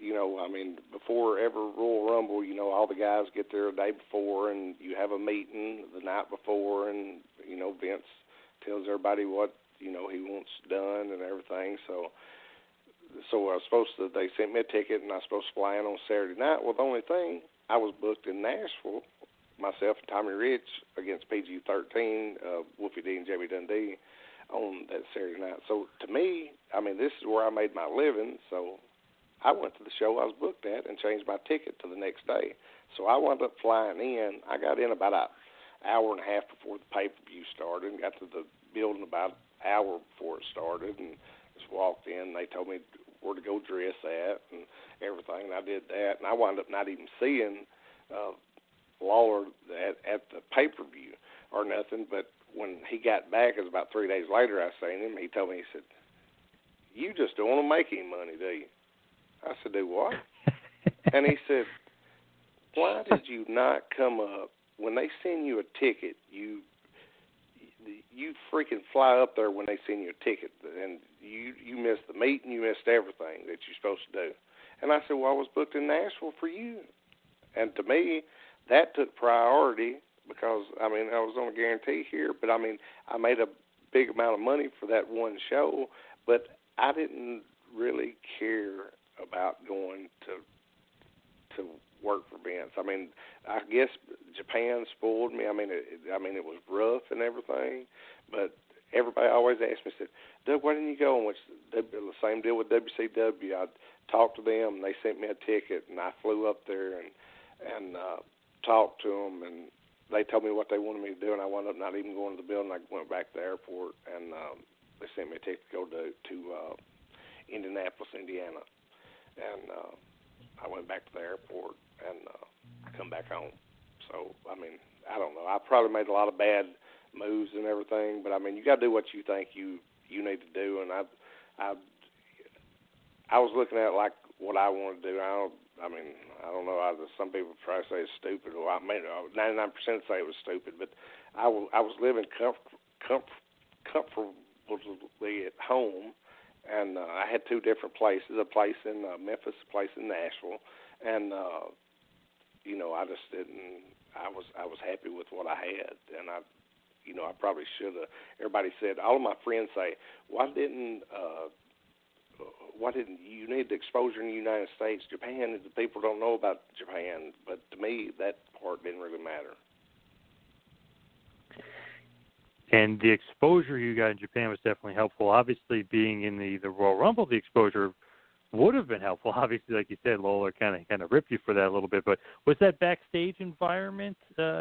You know, I mean, before every Royal Rumble, you know, all the guys get there a day before, and you have a meeting the night before, and, you know, Vince tells everybody what, you know, he wants done and everything. So I was supposed to, they sent me a ticket, and I was supposed to fly in on Saturday night. Well, the only thing, I was booked in Nashville, myself and Tommy Rich, against PG-13, Wolfie D and J.B. Dundee on that Saturday night. So to me, I mean, this is where I made my living, so I went to the show I was booked at and changed my ticket to the next day. So I wound up flying in. I got in about an hour and a half before the pay-per-view started and got to the building about an hour before it started and just walked in. They told me where to go dress at and everything, and I did that. And I wound up not even seeing Lawler at the pay-per-view or nothing, but when he got back, it was about 3 days later, I seen him. He told me, he said, "You just don't want to make any money, do you?" I said, "Do what?" And he said, "Why did you not come up? When they send you a ticket, you freaking fly up there when they send you a ticket, and you missed the meeting, you missed everything that you're supposed to do." And I said, "Well, I was booked in Nashville for you." And to me, that took priority because, I mean, I was on a guarantee here, but, I mean, I made a big amount of money for that one show, but I didn't really care about going to work for events. I mean, I guess Japan spoiled me. I mean, it was rough and everything, but everybody always asked me, said, "Doug, why didn't you go?" And which the same deal with WCW. I talked to them, and they sent me a ticket, and I flew up there and talked to them, and they told me what they wanted me to do, and I wound up not even going to the building. I went back to the airport, and they sent me a ticket to go to Indianapolis, Indiana, and I went back to the airport and come back home. So, I mean, I don't know. I probably made a lot of bad moves and everything, but, I mean, you got to do what you think you need to do, and I was looking at, like, what I want to do. I don't know. Some people probably say it's stupid. Well, I mean, 99% say it was stupid, but I was living comfortably at home, and I had two different places, a place in Memphis, a place in Nashville, and you know, I just didn't. I was happy with what I had, and I probably should have. Everybody said, all of my friends say, why didn't you need the exposure in the United States? Japan, the people don't know about Japan, but to me, that part didn't really matter. And the exposure you got in Japan was definitely helpful. Obviously, being in the Royal Rumble, the exposure would have been helpful. Obviously, like you said, Lawler kind of ripped you for that a little bit. But was that backstage environment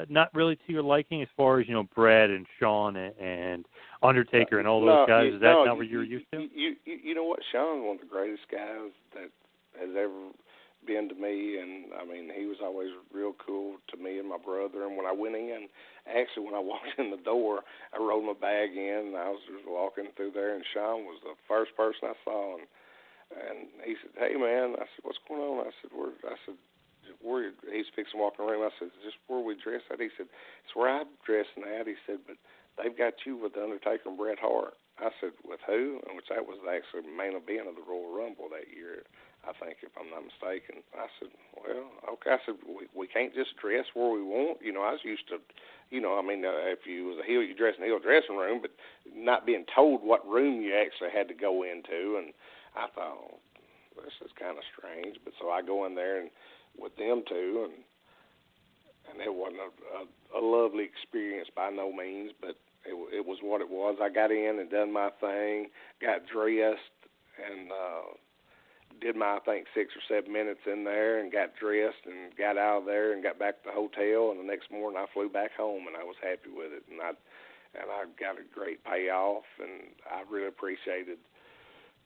not really to your liking as far as, you know, Brad and Shawn and Undertaker and all those guys? Is that not what you were used to? You know what? Shawn's one of the greatest guys that has ever been to me, and I mean, he was always real cool to me and my brother. And when I went in, actually, when I walked in the door, I rolled my bag in, and I was just walking through there, and Sean was the first person I saw, and he said, "Hey, man," I said, "What's going on?" I said, "Where he's fixing walking around." I said, "Just where we dress at?" He said, "It's where I'm dressing at." He said, "But they've got you with the Undertaker and Bret Hart." I said, "With who?" And which that was actually the main event of the Royal Rumble that year, I think, if I'm not mistaken. I said, "Well, okay." I said, we can't just dress where we want. You know, I was used to, you know, I mean, if you was a heel, you dress in the heel dressing room, but not being told what room you actually had to go into. And I thought, this is kind of strange. But so I go in there and with them two, and it wasn't a lovely experience by no means, but it was what it was. I got in and done my thing, got dressed, and did my, I think, 6 or 7 minutes in there, and got dressed and got out of there and got back to the hotel. And the next morning I flew back home, and I was happy with it. And I got a great payoff, and I really appreciated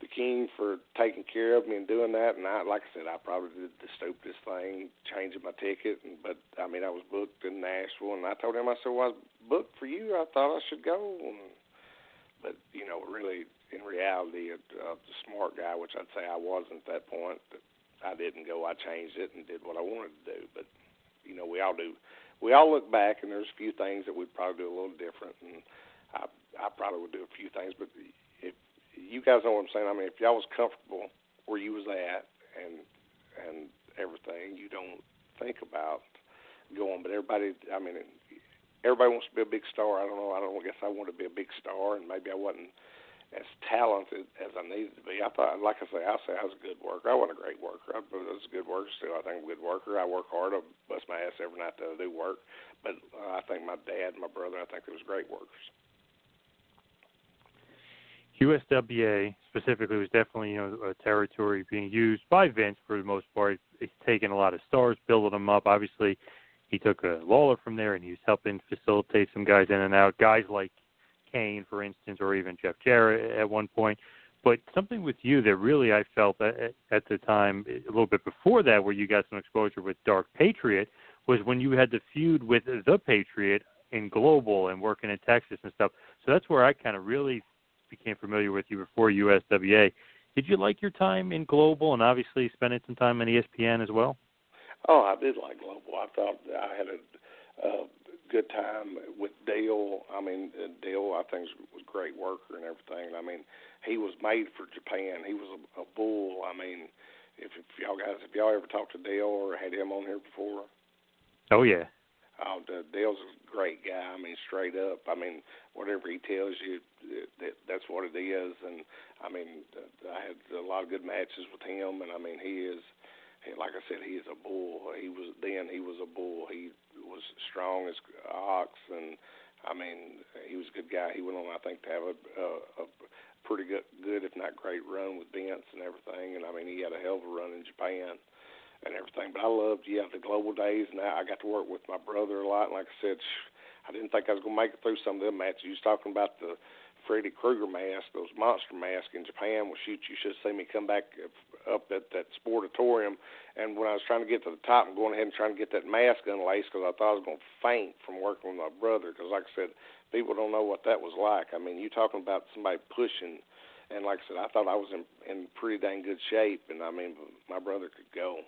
the King for taking care of me and doing that. And I, like I said, I probably did the stupidest thing, changing my ticket. But, I mean, I was booked in Nashville, and I told him, I said, "Well, I was booked for you. I thought I should go." But, you know, really, in reality, the smart guy, which I'd say I wasn't at that point, but I didn't go. I changed it and did what I wanted to do. But, you know, we all do. We all look back, and there's a few things that we'd probably do a little different, and I probably would do a few things. But if you guys know what I'm saying. I mean, if y'all was comfortable where you was at and everything, you don't think about going. But everybody, I mean, everybody wants to be a big star. I don't know. I guess I wanted to be a big star, and maybe I wasn't as talented as I needed to be. I thought, like I say, I was a good worker. I wasn't a great worker. I was a good worker still. I think I'm a good worker. I work hard. I bust my ass every night to do work. But I think my dad and my brother, I think they was great workers. USWA specifically was definitely, you know, a territory being used by Vince for the most part. He's taken a lot of stars, building them up. Obviously, he took Lawler from there, and he's helping facilitate some guys in and out, guys like Kane, for instance, or even Jeff Jarrett at one point. But something with you that really I felt at the time, a little bit before that, where you got some exposure with Dark Patriot, was when you had the feud with the Patriot in Global and working in Texas and stuff. So that's where I kind of really became familiar with you before USWA. Did you like your time in Global and obviously spending some time on ESPN as well? Oh, I did like Global. I thought I had a good time with Dale. I mean, Dale, I think, was a great worker and everything. I mean, he was made for Japan. He was a bull. I mean, if y'all ever talked to Dale or had him on here before. Oh, yeah. Oh, Dale's a great guy. I mean, straight up. I mean, whatever he tells you, that's what it is. And, I mean, I had a lot of good matches with him. And, I mean, like I said, he is a bull. He was a bull. He was strong as an ox. And, I mean, he was a good guy. He went on, I think, to have a pretty good, if not great, run with Vince and everything. And, I mean, he had a hell of a run in Japan and everything. But I loved, the Global days, and I got to work with my brother a lot. And like I said, I didn't think I was going to make it through some of them matches. He was talking about the Freddy Krueger mask, those monster masks in Japan. Well, shoot, you should have seen me come back up at that sportatorium. And when I was trying to get to the top and going ahead and trying to get that mask unlaced, because I thought I was going to faint from working with my brother, because like I said, people don't know what that was like. I mean, you're talking about somebody pushing. And like I said, I thought I was in pretty dang good shape. And, I mean, my brother could go.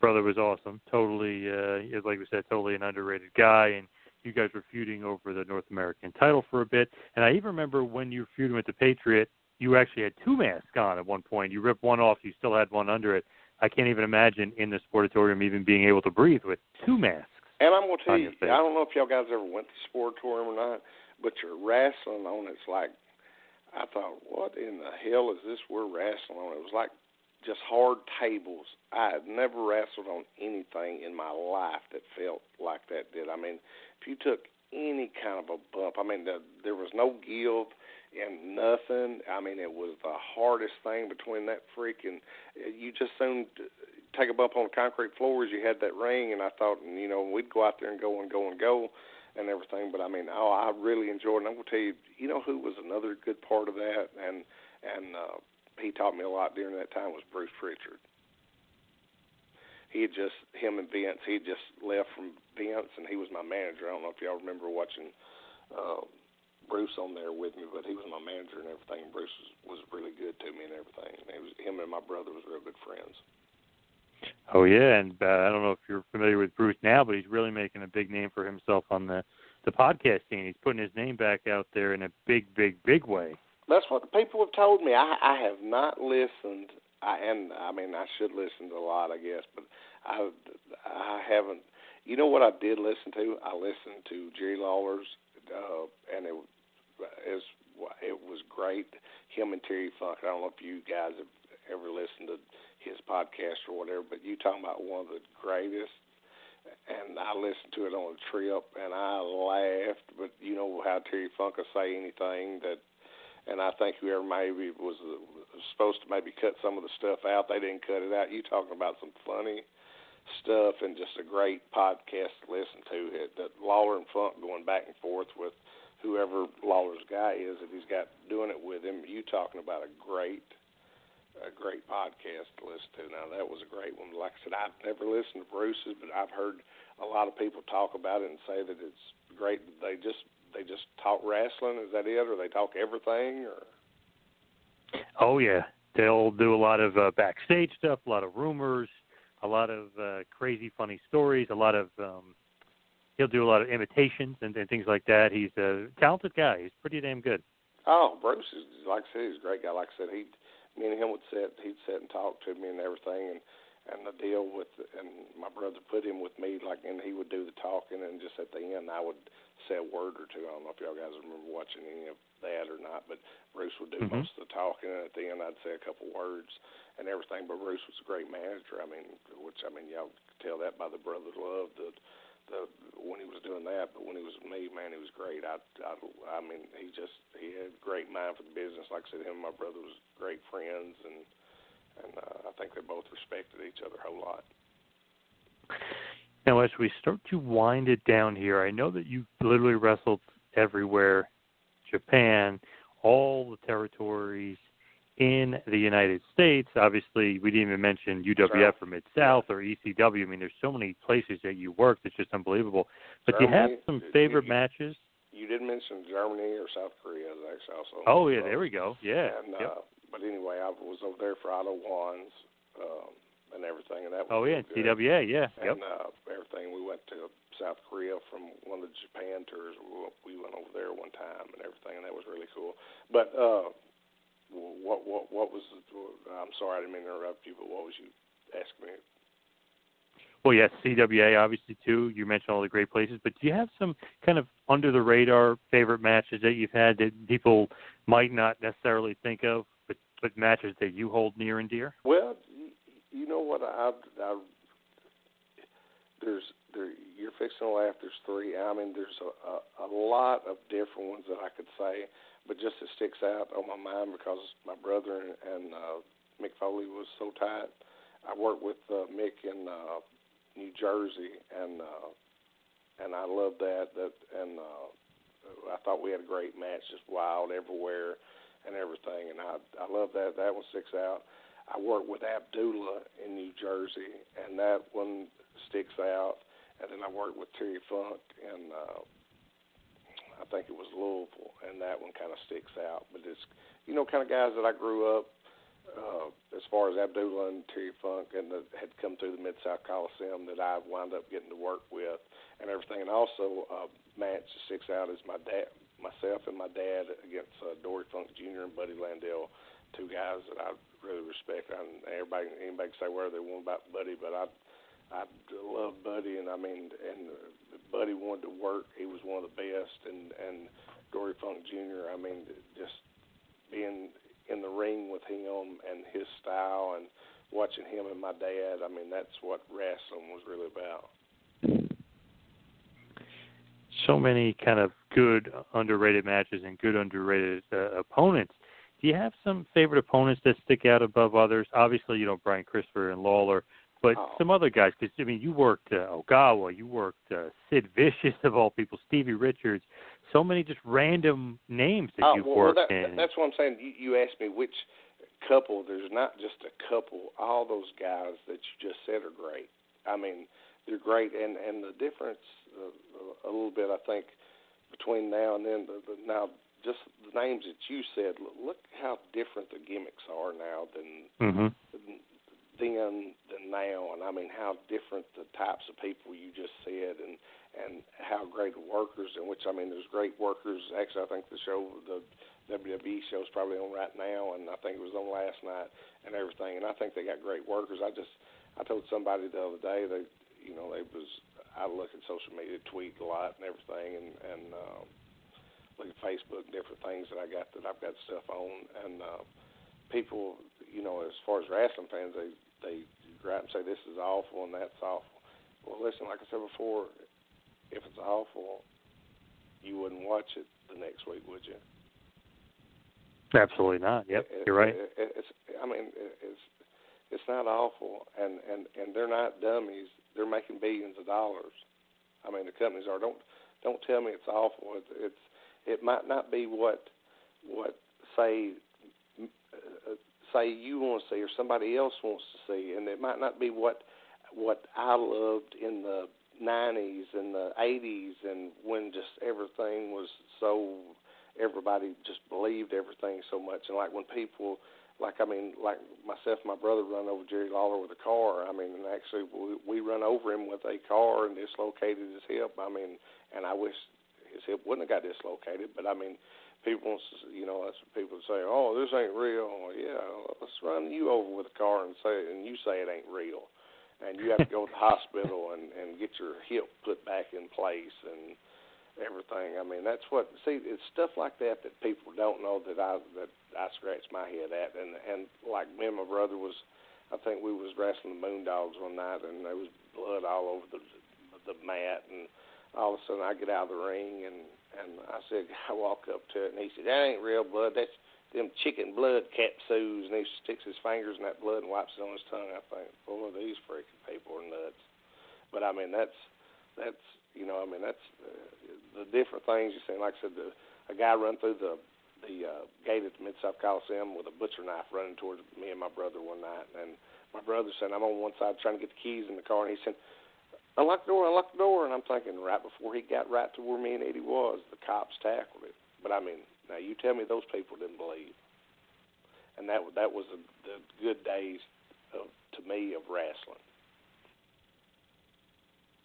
Brother was awesome. Totally, like we said, totally an underrated guy. And you guys were feuding over the North American title for a bit. And I even remember when you were feuding with the Patriot, you actually had two masks on at one point. You ripped one off, you still had one under it. I can't even imagine in the sportatorium even being able to breathe with two masks. And I'm going to tell you, I don't know if y'all guys ever went to the sportatorium or not, but you're wrestling on. It's like, I thought, what in the hell is this we're wrestling on? It was like just hard tables. I had never wrestled on anything in my life that felt like that did. I mean, if you took any kind of a bump, I mean, there was no guilt and nothing. I mean, it was the hardest thing between that freaking, you just soon take a bump on the concrete floor as you had that ring, and I thought, we'd go out there and go and everything. But, I mean, I really enjoyed it. And I'm going to tell you, you know who was another good part of that? And he taught me a lot during that time was Bruce Pritchard. Him and Vince, he had just left from Vince, and he was my manager. I don't know if y'all remember watching Bruce on there with me, but he was my manager and everything. And Bruce was really good to me and everything. And him and my brother was real good friends. Oh, yeah, and I don't know if you're familiar with Bruce now, but he's really making a big name for himself on the podcast scene. He's putting his name back out there in a big, big, big way. That's what the people have told me. I have not listened, and I should listen to a lot, I guess, but I haven't. You know what I did listen to? I listened to Jerry Lawler's, and it was great. Him and Terry Funk. I don't know if you guys have ever listened to his podcast or whatever, but you talking about one of the greatest. And I listened to it on a trip, and I laughed. But you know how Terry Funk will say anything that. And I think whoever maybe was supposed to maybe cut some of the stuff out, they didn't cut it out. You talking about some funny stuff and just a great podcast to listen to. That Lawler and Funk going back and forth with whoever Lawler's guy is that he's got doing it with him. You talking about a great podcast to listen to. Now, that was a great one. Like I said, I've never listened to Bruce's, but I've heard a lot of people talk about it and say that it's great. They just talk wrestling, is that it, or they talk everything? Or? Oh, yeah. They'll do a lot of backstage stuff, a lot of rumors, a lot of crazy, funny stories, a lot of he'll do a lot of imitations and things like that. He's a talented guy. He's pretty damn good. Oh, Bruce is, like I said, he's a great guy. Like I said, me and him would sit, he'd sit and talk to me and everything, and the deal with, and my brother put him with me, like, and he would do the talking, and just at the end I would say a word or two. I don't know if y'all guys remember watching any of that or not, but Bruce would do most of the talking, and at the end I'd say a couple words and everything. But Bruce was a great manager. I mean, y'all could tell that by the brother's love when he was doing that. But when he was with me, man, he was great. He had a great mind for the business. Like I said, him and my brother was great friends, and I think they both respected each other a whole lot. Now, as we start to wind it down here, I know that you've literally wrestled everywhere, Japan, all the territories, in the United States. Obviously, we didn't even mention UWF or Mid-South or ECW. I mean, there's so many places that you work that's just unbelievable. But Germany, do you have some favorite matches? You did mention Germany or South Korea. Also. Oh, yeah, there we go. Yeah. And, but anyway, I was over there for Auto Wands and everything. And that was TWA, yeah. And everything. We went to South Korea from one of the Japan tours. We went over there one time and everything, and that was really cool. But what was – I'm sorry I didn't mean to interrupt you, but what was you asking me? Well, yes, CWA, obviously, too. You mentioned all the great places. But do you have some kind of under-the-radar favorite matches that you've had that people might not necessarily think of, but matches that you hold near and dear? Well, you know what? You're fixing to laugh. There's three. I mean, there's a lot of different ones that I could say, but just it sticks out on my mind because my brother and Mick Foley was so tight. I worked with Mick in New Jersey, and I loved that. And I thought we had a great match, just wild everywhere and everything. And I love that. That one sticks out. I worked with Abdullah in New Jersey, and that one sticks out. And then I worked with Terry Funk, and I think it was Louisville, and that one kind of sticks out. But it's, you know, kind of guys that I grew up. As far as Abdullah and Terry Funk had come through the Mid-South Coliseum that I wound up getting to work with and everything. And also match sticks out is myself and my dad against Dory Funk Jr. and Buddy Landell, two guys that I really respect. Anybody can say whatever they want about Buddy, but I love Buddy, and Buddy wanted to work. He was one of the best, and Dory Funk Jr., I mean, just being in the ring with him and his style and watching him and my dad. I mean, that's what wrestling was really about. So many kind of good underrated matches and good underrated opponents. Do you have some favorite opponents that stick out above others? Obviously, you know, Brian Christopher and Lawler, but some other guys. Because, I mean, you worked Ogawa, you worked Sid Vicious, of all people, Stevie Richards. So many just random names that you've worked in. That's what I'm saying. You asked me which couple. There's not just a couple. All those guys that you just said are great. I mean, they're great. And the difference a little bit, I think, between now and then, now just the names that you said, look how different the gimmicks are now than now. And, I mean, how different the types of people you just said and how great workers, in which, I mean, there's great workers. Actually, I think the WWE show is probably on right now, and I think it was on last night and everything, and I think they got great workers. I told somebody the other day, I look at social media, tweet a lot and everything, and look at Facebook, different things that I've got stuff on, and people, you know, as far as wrestling fans, they write and say this is awful and that's awful. Well, listen, like I said before, if it's awful, you wouldn't watch it the next week, would you? Absolutely not. Yep, you're right. It's not awful, and they're not dummies. They're making billions of dollars. I mean, the companies are. Don't tell me it's awful. It might not be what say you want to see or somebody else wants to see, and it might not be what I loved in the 90s and the 80s, and when just everything was so, everybody just believed everything so much. And like when people, like myself and my brother run over Jerry Lawler with a car, I mean, and actually we run over him with a car and dislocated his hip. I mean, and I wish his hip wouldn't have got dislocated, but I mean, people, you know, that's what people say, oh, this ain't real. Yeah, let's run you over with a car and you say it ain't real. And you have to go to the hospital and get your hip put back in place and everything. I mean, that's what. See, it's stuff like that that people don't know that I scratch my head at. And like me and my brother was, I think we was wrestling the Moondogs one night, and there was blood all over the mat. And all of a sudden, I get out of the ring and I said, I walk up to it, and he said, that ain't real blood. That's them chicken blood capsules, and he sticks his fingers in that blood and wipes it on his tongue. I think, boy, these freaking people are nuts. But, I mean, that's you know, I mean, that's the different things you see. Like I said, a guy run through the the gate at the Mid-South Coliseum with a butcher knife running towards me and my brother one night. And my brother said, I'm on one side trying to get the keys in the car, and he said, unlock the door, unlock the door. And I'm thinking, right before he got right to where me and Eddie was, the cops tackled him. But, I mean, now you tell me those people didn't believe. And that was the good days, to me, of wrestling.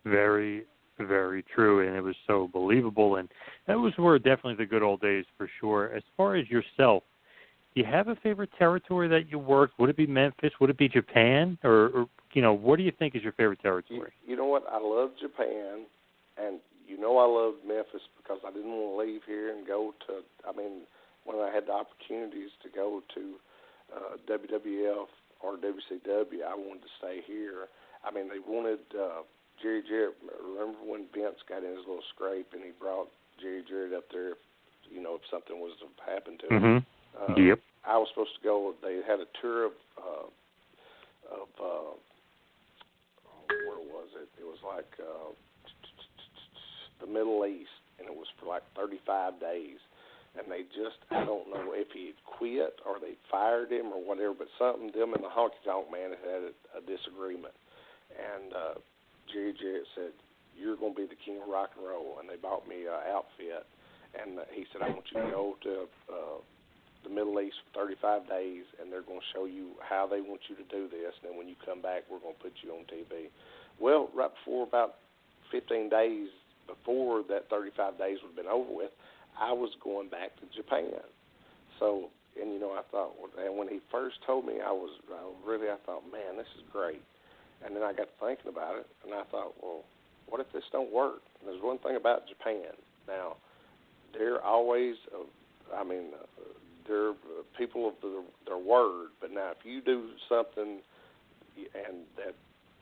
Very, very true, and it was so believable. And those were definitely the good old days for sure. As far as yourself, do you have a favorite territory that you worked? Would it be Memphis? Would it be Japan? Or you know, what do you think is your favorite territory? You know what? I love Japan, and you know I loved Memphis because I didn't want to leave here and go to, I mean, when I had the opportunities to go to WWF or WCW, I wanted to stay here. I mean, they wanted Jerry Jarrett. Remember when Vince got in his little scrape and he brought Jerry Jarrett up there, you know, if something was to happen to him? Mm-hmm. Yep. I was supposed to go. They had a tour of where was it? It was like the Middle East, and it was for like 35 days. And they just, I don't know if he had quit or they fired him or whatever, but something, them and the honky tonk man had a disagreement. And Jerry Jarrett said, you're going to be the king of rock and roll. And they bought me an outfit. And he said, I want you to go to the Middle East for 35 days, and they're going to show you how they want you to do this. And then when you come back, we're going to put you on TV. Well, right before about 15 days before that 35 days would have been over with, I was going back to Japan. So, and, you know, I thought, and when he first told me, I thought, man, this is great. And then I got thinking about it, and I thought, well, what if this don't work? And there's one thing about Japan. Now, they're always, they're people of their word. But now if you do something and that,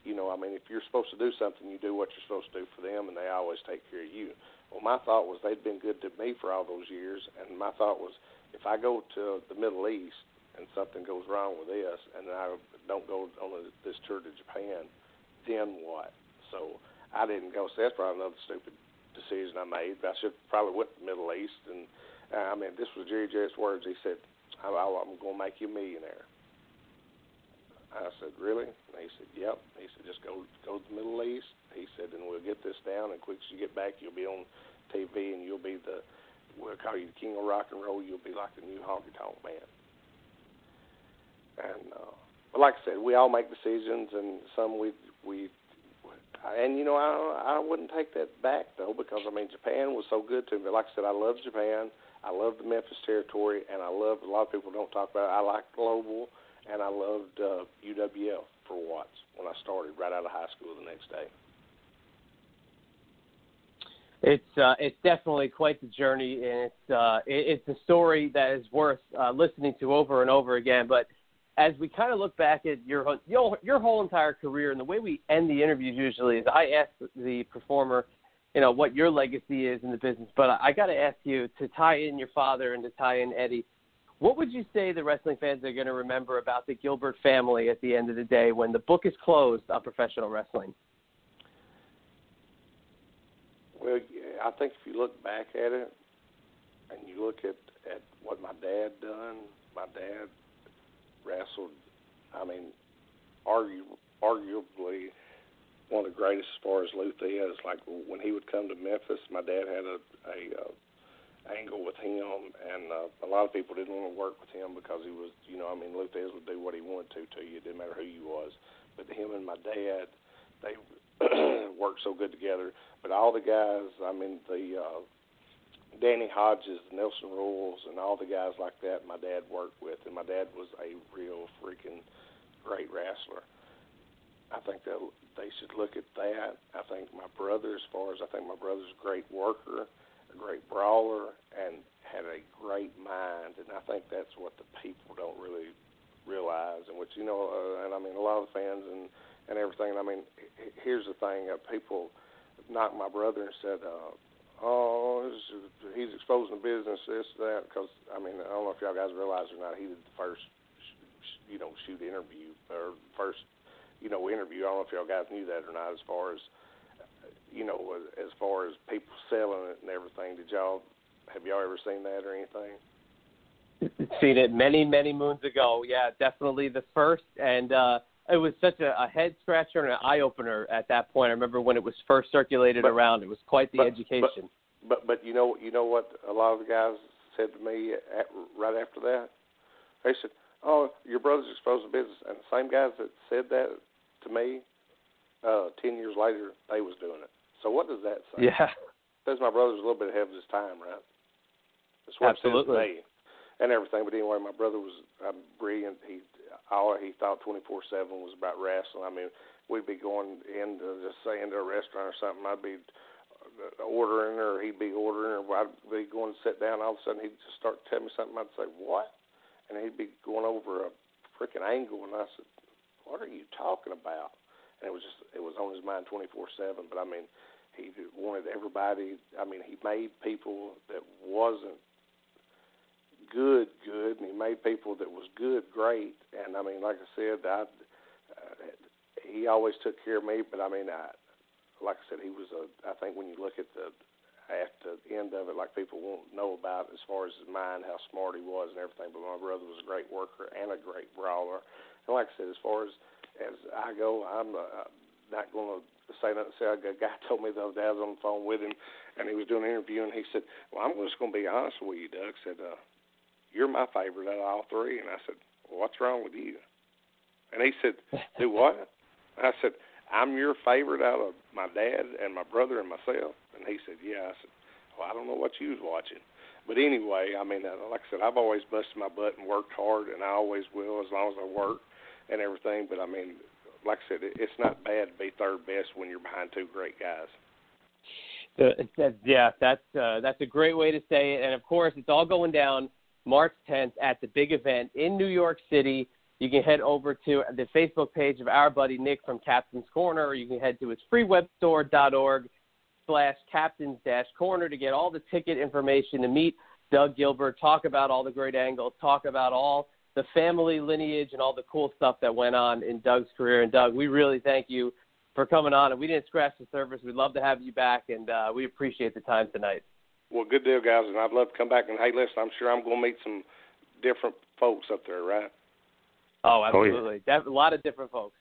you know, I mean, if you're supposed to do something, you do what you're supposed to do for them, and they always take care of you. Well, my thought was they'd been good to me for all those years, and my thought was if I go to the Middle East and something goes wrong with this and I don't go on this tour to Japan, then what? So I didn't go. So that's probably another stupid decision I made. I should probably went to the Middle East. And, this was Jerry Jarrett's words. He said, I'm going to make you a millionaire. I said, really? And he said, yep. He said, just go to the Middle East. He said, and we'll get this down, and quick as you get back, you'll be on TV, and you'll be we'll call you the king of rock and roll. You'll be like the new honky tonk man. And but like I said, we all make decisions, and some I wouldn't take that back though, because I mean Japan was so good to me. But like I said, I love Japan. I love the Memphis territory, and I love, a lot of people don't talk about it, I like global. And I loved UWF for Watts when I started right out of high school the next day. It's definitely quite the journey, and it's a story that is worth listening to over and over again. But as we kind of look back at your whole entire career, and the way we end the interviews usually is I ask the performer, you know, what your legacy is in the business. But I got to ask you, to tie in your father and to tie in Eddie, what would you say the wrestling fans are going to remember about the Gilbert family at the end of the day when the book is closed on professional wrestling? Well, I think if you look back at it and you look at what my dad done, my dad wrestled, arguably one of the greatest as far as Luther is. Like when he would come to Memphis, my dad had a angle with him, and a lot of people didn't want to work with him because he was, you know, I mean, Luthez would do what he wanted to you. It didn't matter who you was. But him and my dad, they worked so good together. But all the guys, Danny Hodges, Nelson Rules, and all the guys like that my dad worked with, and my dad was a real freaking great wrestler. I think that they should look at that. I think my brother's a great worker, a great brawler, and had a great mind, and I think that's what the people don't really realize, and which, you know, a lot of fans and everything, and I mean, here's the thing, people knocked my brother and said, he's exposing the business, this, that, because, I don't know if y'all guys realize or not, he did the first, shoot interview, or first, interview, I don't know if y'all guys knew that or not, as far as people selling it and everything. Have y'all ever seen that or anything? Seen it many moons ago. Yeah, definitely the first, and it was such a head scratcher and an eye opener at that point. I remember when it was first circulated around. It was quite the education. But you know what a lot of the guys said to me right after that? They said, "Oh, your brother's exposed to business." And the same guys that said that to me 10 years later, they was doing it. So what does that say? Yeah, it says my brother's a little bit ahead of his time, right? That's what absolutely. It says to me. And everything, but anyway, my brother was brilliant. He thought 24/7 was about wrestling. I mean, we'd be going into just say into a restaurant or something. I'd be ordering, or he'd be ordering, or I'd be going to sit down. All of a sudden, he'd just start telling me something. I'd say, "What?" And he'd be going over a freaking angle, and I said, "What are you talking about?" And it was on his mind 24/7. But I mean, he wanted everybody. I mean, he made people that wasn't good, and he made people that was good great. And I mean, like I said, he always took care of me. But I mean, like I said, he was I think when you look at the end of it, like people won't know about as far as his mind, how smart he was and everything. But my brother was a great worker and a great brawler. And like I said, as far as I go, I'm not going to say nothing. Say a guy told me the other day I was on the phone with him, and he was doing an interview, and he said, "Well, I'm just going to be honest with you, Doug." Said, "You're my favorite out of all three." And I said, "Well, what's wrong with you?" And he said, "Do what?" I said, "I'm your favorite out of my dad and my brother and myself." And he said, "Yeah." I said, "Well, I don't know what you was watching." But anyway, I mean, like I said, I've always busted my butt and worked hard, and I always will as long as I work and everything. But, I mean, like I said, it's not bad to be third best when you're behind two great guys. Yeah, that's a great way to say it. And, of course, it's all going down March 10th at the big event in New York City. You can head over to the Facebook page of our buddy Nick from Captain's Corner, or you can head to his freewebstore.org/captains-corner to get all the ticket information to meet Doug Gilbert, talk about all the great angles, talk about all the family lineage and all the cool stuff that went on in Doug's career. And, Doug, we really thank you for coming on. And we didn't scratch the surface. We'd love to have you back, and we appreciate the time tonight. Well, good deal, guys, and I'd love to come back. And, hey, listen, I'm sure I'm going to meet some different folks up there, right? Oh, absolutely. Oh, yeah. A lot of different folks.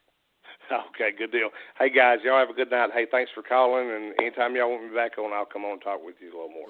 Okay, good deal. Hey, guys, y'all have a good night. Hey, thanks for calling, and anytime y'all want me back on, I'll come on and talk with you a little more.